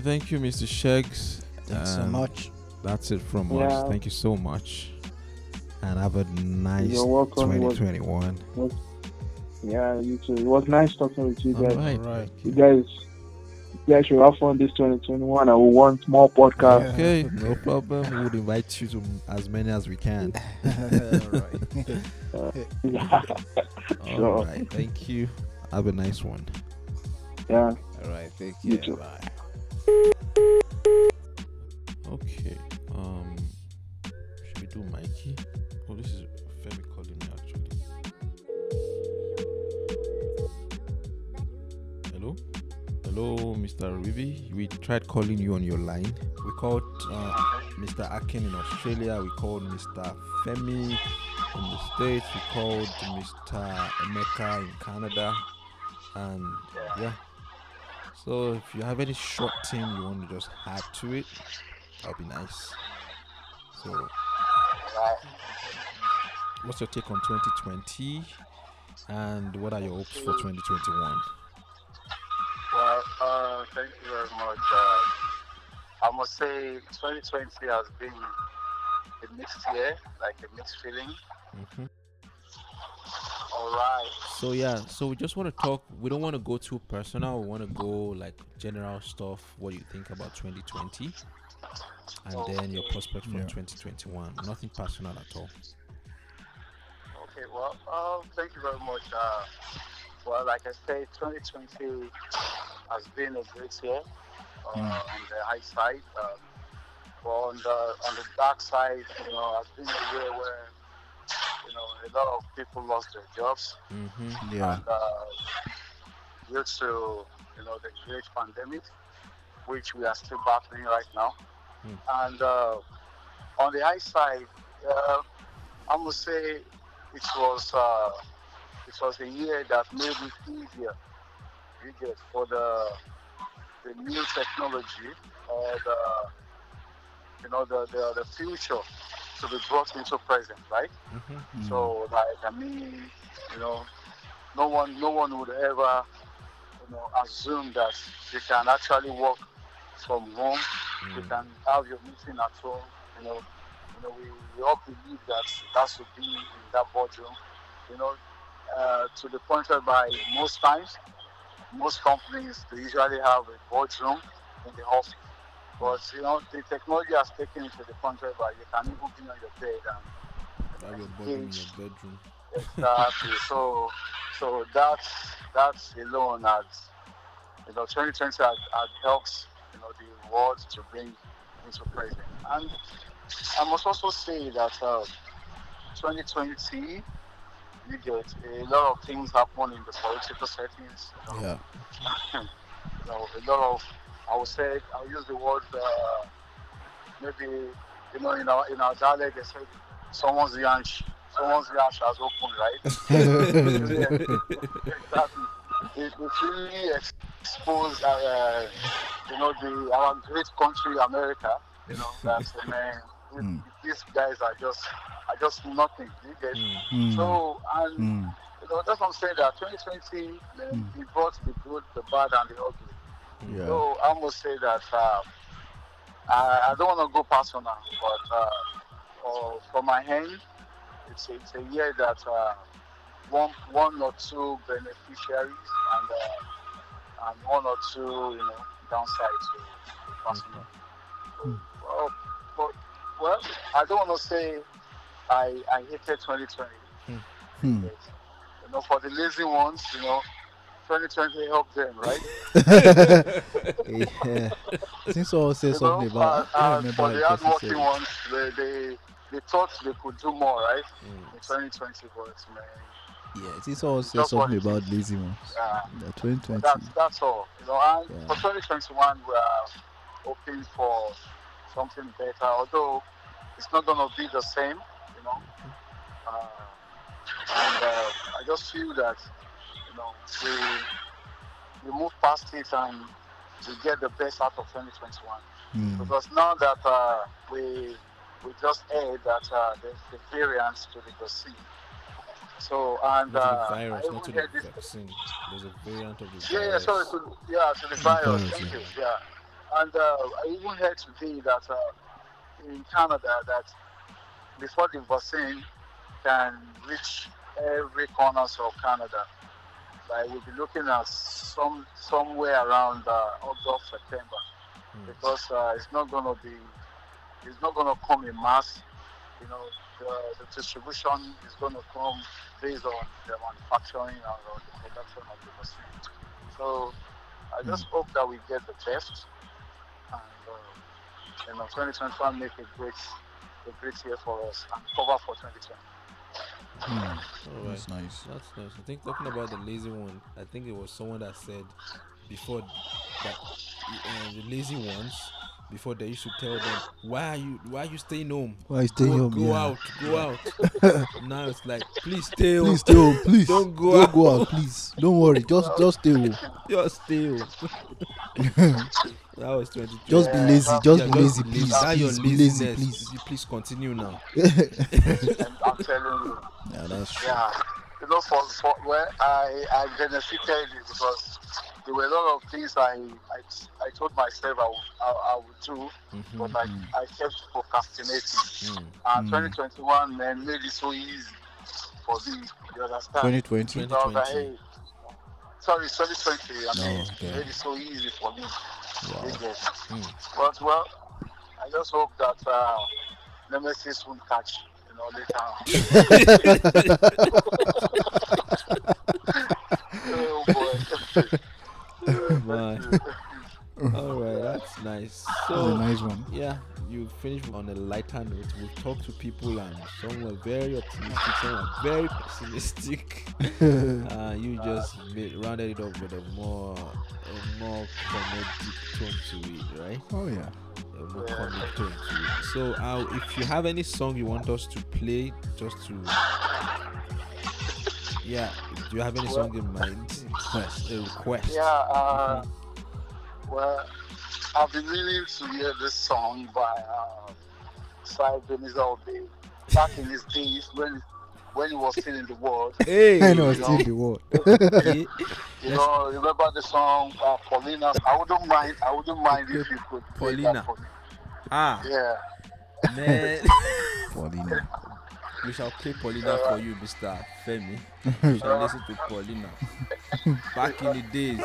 Thank you, Mister Sheggs. Thanks um, so much. That's it from yeah. us. Thank you so much. And have a nice twenty twenty-one. Was, yeah, you too. It was nice talking with you guys. All right. All right. You guys, you guys should have fun this twenty twenty-one. I will want more podcasts. Yeah. Okay, no problem. We would invite you to as many as we can. All right. Yeah. All sure. right. Thank you. Have a nice one. Yeah. All right. Thank you. You too. Bye. Okay, um, should we do Mikey? Oh, this is Femi calling me actually. Hello? T V. We tried calling you on your line. We called uh, Mister Akin in Australia. We called Mister Femi in the States. We called Mister Emeka in Canada. And yeah. So if you have any short thing you want to just add to it, that'll be nice. So what's your take on twenty twenty, and what are your hopes for twenty twenty-one? Well, uh, thank you very much. Uh, I must say twenty twenty has been a mixed year, like a mixed feeling. Mm-hmm. All right. So yeah, so we just want to talk. We don't want to go too personal. We want to go like general stuff. What do you think about twenty twenty? And okay. Then your prospect from yeah. twenty twenty-one. Nothing personal at all. Okay, well, uh, thank you very much. Uh, well, like I said, twenty twenty has been a great year uh, mm. on the high side. Um, but on the, on the dark side, you know, has been a year where, you know, a lot of people lost their jobs. Mm-hmm. Yeah. And, uh, due to, you know, the great pandemic, which we are still battling right now. Mm. And uh, on the high side, uh, I must say it was uh, it was a year that made it easier for the the new technology or the you know the the, the future to be brought into present, right? Mm-hmm. Mm-hmm. So like I mean, you know, no one no one would ever you know assume that you can actually work from home. Mm. You can have your meeting at home, you know. You know, we, we all believe that that should be in that boardroom, you know, uh, to the point whereby most times, most companies, they usually have a boardroom in the office. But, you know, the technology has taken it to the point whereby you can even be on your bed and have your boardroom in your bedroom. Exactly. so, so that's, that's alone has, you know, twenty twenty has, has helped, you know, the world to bring into present. And I must also say that uh, twenty twenty, you get a lot of things happen in the political settings. You know? Yeah. you know, a lot of, I would say, I'll use the word, uh, maybe, you know, in our, in our dialect, they say, someone's yansh, someone's yansh has opened, right? Exactly. It, it really exposed, uh, you know, the, our great country, America, you know, that's the man. Mm. These guys are just are just nothing. You get mm. so and mm. you know that's what I'm saying, that twenty twenty mm. it brought the good, the bad, and the ugly. Yeah. So I must say that uh, I, I don't want to go personal, but uh, uh, for my hand, it's a, it's a year that uh, one one or two beneficiaries and uh, and one or two you know downsides to personal. Mm. Well, but, well, I don't want to say I I hated twenty twenty. Hmm. Yes. You know, for the lazy ones, you know, twenty twenty helped them, right? yeah. Since all say something know, about and, and for the hardworking ones, they, they they thought they could do more, right? Mm. In twenty twenty, but man. Yeah, since all say something about lazy ones. Yeah. yeah twenty twenty. That's that's all. You know, and yeah. for twenty twenty-one, we are hoping for something better, although it's not going to be the same, you know. Uh, and uh, I just feel that, you know, we, we move past it and we get the best out of twenty twenty-one. Mm. Because now that uh, we we just heard that uh, there's the variants to the vaccine. So, and uh, the virus, not to the vaccine. There's a variant of the yeah, virus. Yeah, sorry, to, yeah, to the virus. Thank yeah. you. Yeah. And uh, I even heard today that uh, in Canada, that before the vaccine can reach every corner of Canada, like we'll be looking at some somewhere around uh, August, September, mm. because uh, it's not going to be, it's not going to come in mass. You know, the, the distribution is going to come based on the manufacturing and on the production of the vaccine. So I just mm. hope that we get the test. You know, twenty twenty-one make a great, a great year for us and cover for twenty twenty. Mm. All right. That's nice. That's nice. I think talking about the lazy one, I think it was someone that said before that uh, the lazy ones. Before they used to tell them, why are you why are you staying home? Why are you staying go, home? Go yeah. out, go out. Now it's like, please stay home. Please stay home, please. Don't go Don't out. go out, please. Don't worry, just just stay home. Just stay home. That was twenty-two. Just be lazy, just yeah, be just lazy, please. Please, be lazy, please. Please continue now. I'm telling you. Yeah, that's true. Yeah. You know, for, for where I, I benefited because there were a lot of things I I, I told myself I would, I, I would do, mm-hmm. but I, I kept procrastinating. Mm. And twenty twenty-one, man, made it so easy for me. You understand? twenty twenty. You know, like, hey, sorry, twenty twenty. I mean, no, okay. Made it so easy for me. Wow. Mm. But, well, I just hope that uh, nemesis won't catch. Oh boy. All right, that's nice. So, that's a nice one. Yeah, you finish on a lighter note. We talk to people, and some were very optimistic, some were very pessimistic. uh, you just made, rounded it up with a more, a more comedic tone to it, right? Oh yeah. So, uh, if you have any song you want us to play, just to yeah, do you have any well, song in mind? Request, a request. Yeah, uh, mm-hmm. well, I've been meaning to hear this song by uh, Sai Benizalbe back in his days when when he was still in the world. Hey, when he was still in the world. You yes. know, remember the song uh, Paulina? I wouldn't mind. I wouldn't mind if you could play Paulina. That for me. Ah, yeah, man. Paulina. We shall play Paulina uh, for you, Mister Femi. You shall uh, listen to Paulina. Back in the days. Uh,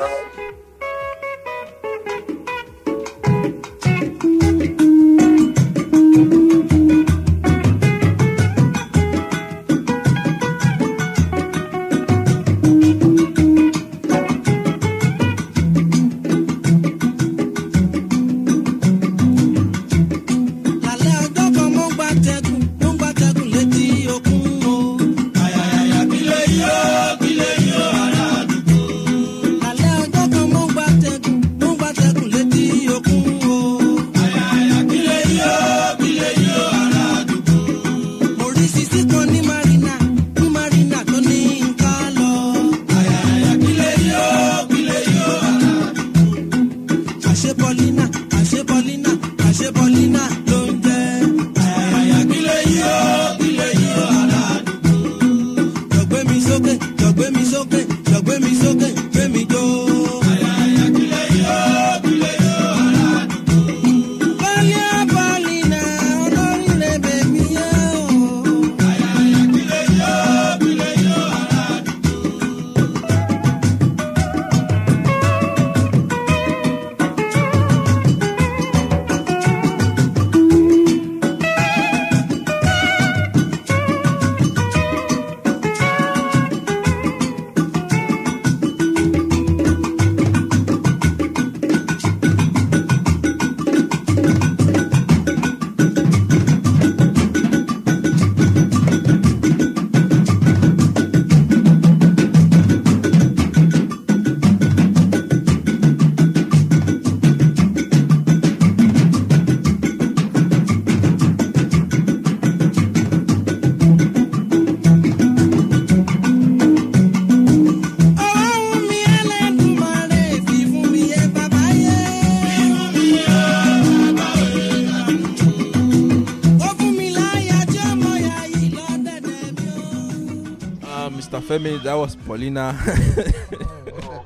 Femi, that was Paulina. Oh,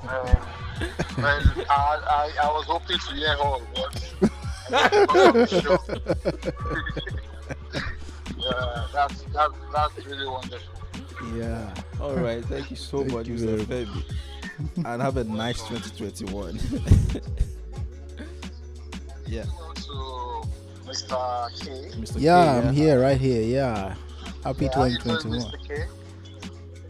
man. Man, I, I, I was hoping to hear all, but yeah, that's, that's, that's really wonderful. Yeah. All right. Thank you so thank much, you Mister Femi. And have a nice twenty twenty-one. Yeah. Mister K. Mister Yeah, K, I'm yeah. here, right here. Yeah. Happy yeah, twenty twenty-one.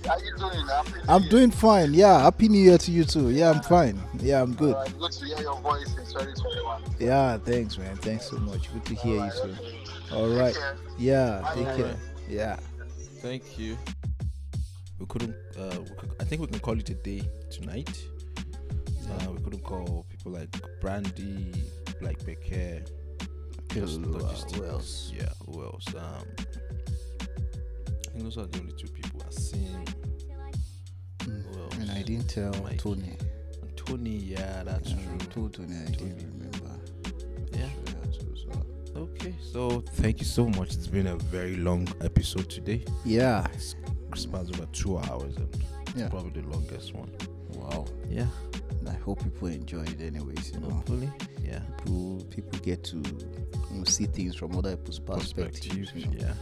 How you doing? Happy I'm doing fine. Yeah, happy new year to you too. Yeah, I'm fine. Yeah, I'm good. Right, good to hear your voice in twenty twenty-one. Yeah, thanks, man. Thanks so much. Good to hear right, you too. Okay. All right. Yeah, take care. Yeah, take care. Yeah. Thank you. We couldn't. Uh, we could, I think we can call it a day tonight. Uh, we couldn't call people like Brandy, like Becker. Who else? Yeah, who else? Um, I think those are the only two people I've seen. Mm. Who else? And I didn't tell Mike. Tony. Tony, yeah, that's yeah, true. Tony, I Tony. didn't remember. Yeah. Okay, so thank you so much. It's been a very long episode today. Yeah. It's spans over two hours and yeah. probably the longest one. Wow. Yeah. I hope people enjoy it anyways. You know? Hopefully. Yeah. People, people get to you know, see things from other people's perspectives. Perspective, you know? Yeah.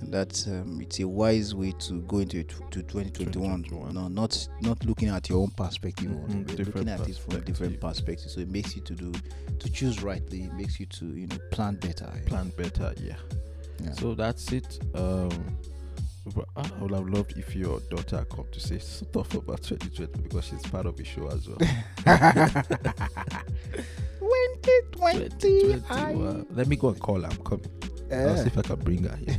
And that's um, it's a wise way to go into it, to twenty twenty-one. twenty twenty-one. No, not not looking at your own perspective. Mm-hmm. But looking at it from different perspectives. So it makes you to do to choose rightly. It makes you to you know plan better. Plan know? better. Yeah. yeah. So that's it. Um, I would have loved if your daughter come to say stuff about twenty twenty because she's part of the show as well. twenty twenty. I... Let me go and call her. I'm coming. Yeah. I'll see if I can bring her here.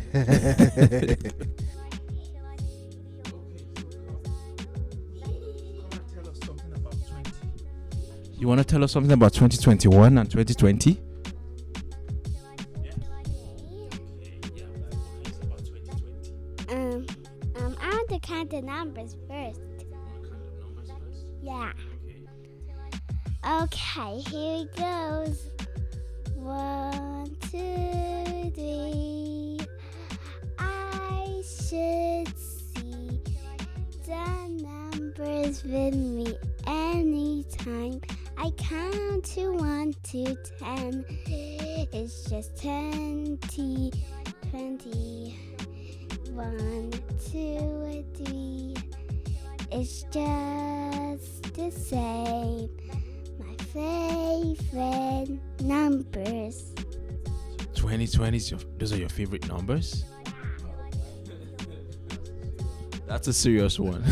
You want to tell us something about twenty twenty-one and twenty twenty? Um, um, I want to count the numbers first. Yeah. Okay, here it goes. One, two, three. I should see the numbers with me anytime. I count to one to ten. It's just twenty, twenty. One, two, three. It's just the same. My favorite numbers. twenty twenty is your, those are your favorite numbers? That's a serious one.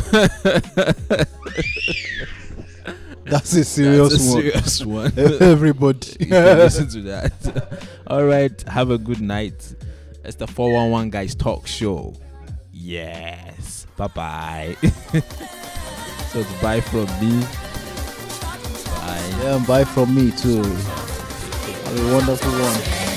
That's a serious That's a one. Serious one. Everybody, you can listen to that. All right, have a good night. It's the four one one Guys Talk Show. Yes. Bye bye. So it's bye from me. Bye. Yeah, and bye from me too. Have a wonderful one.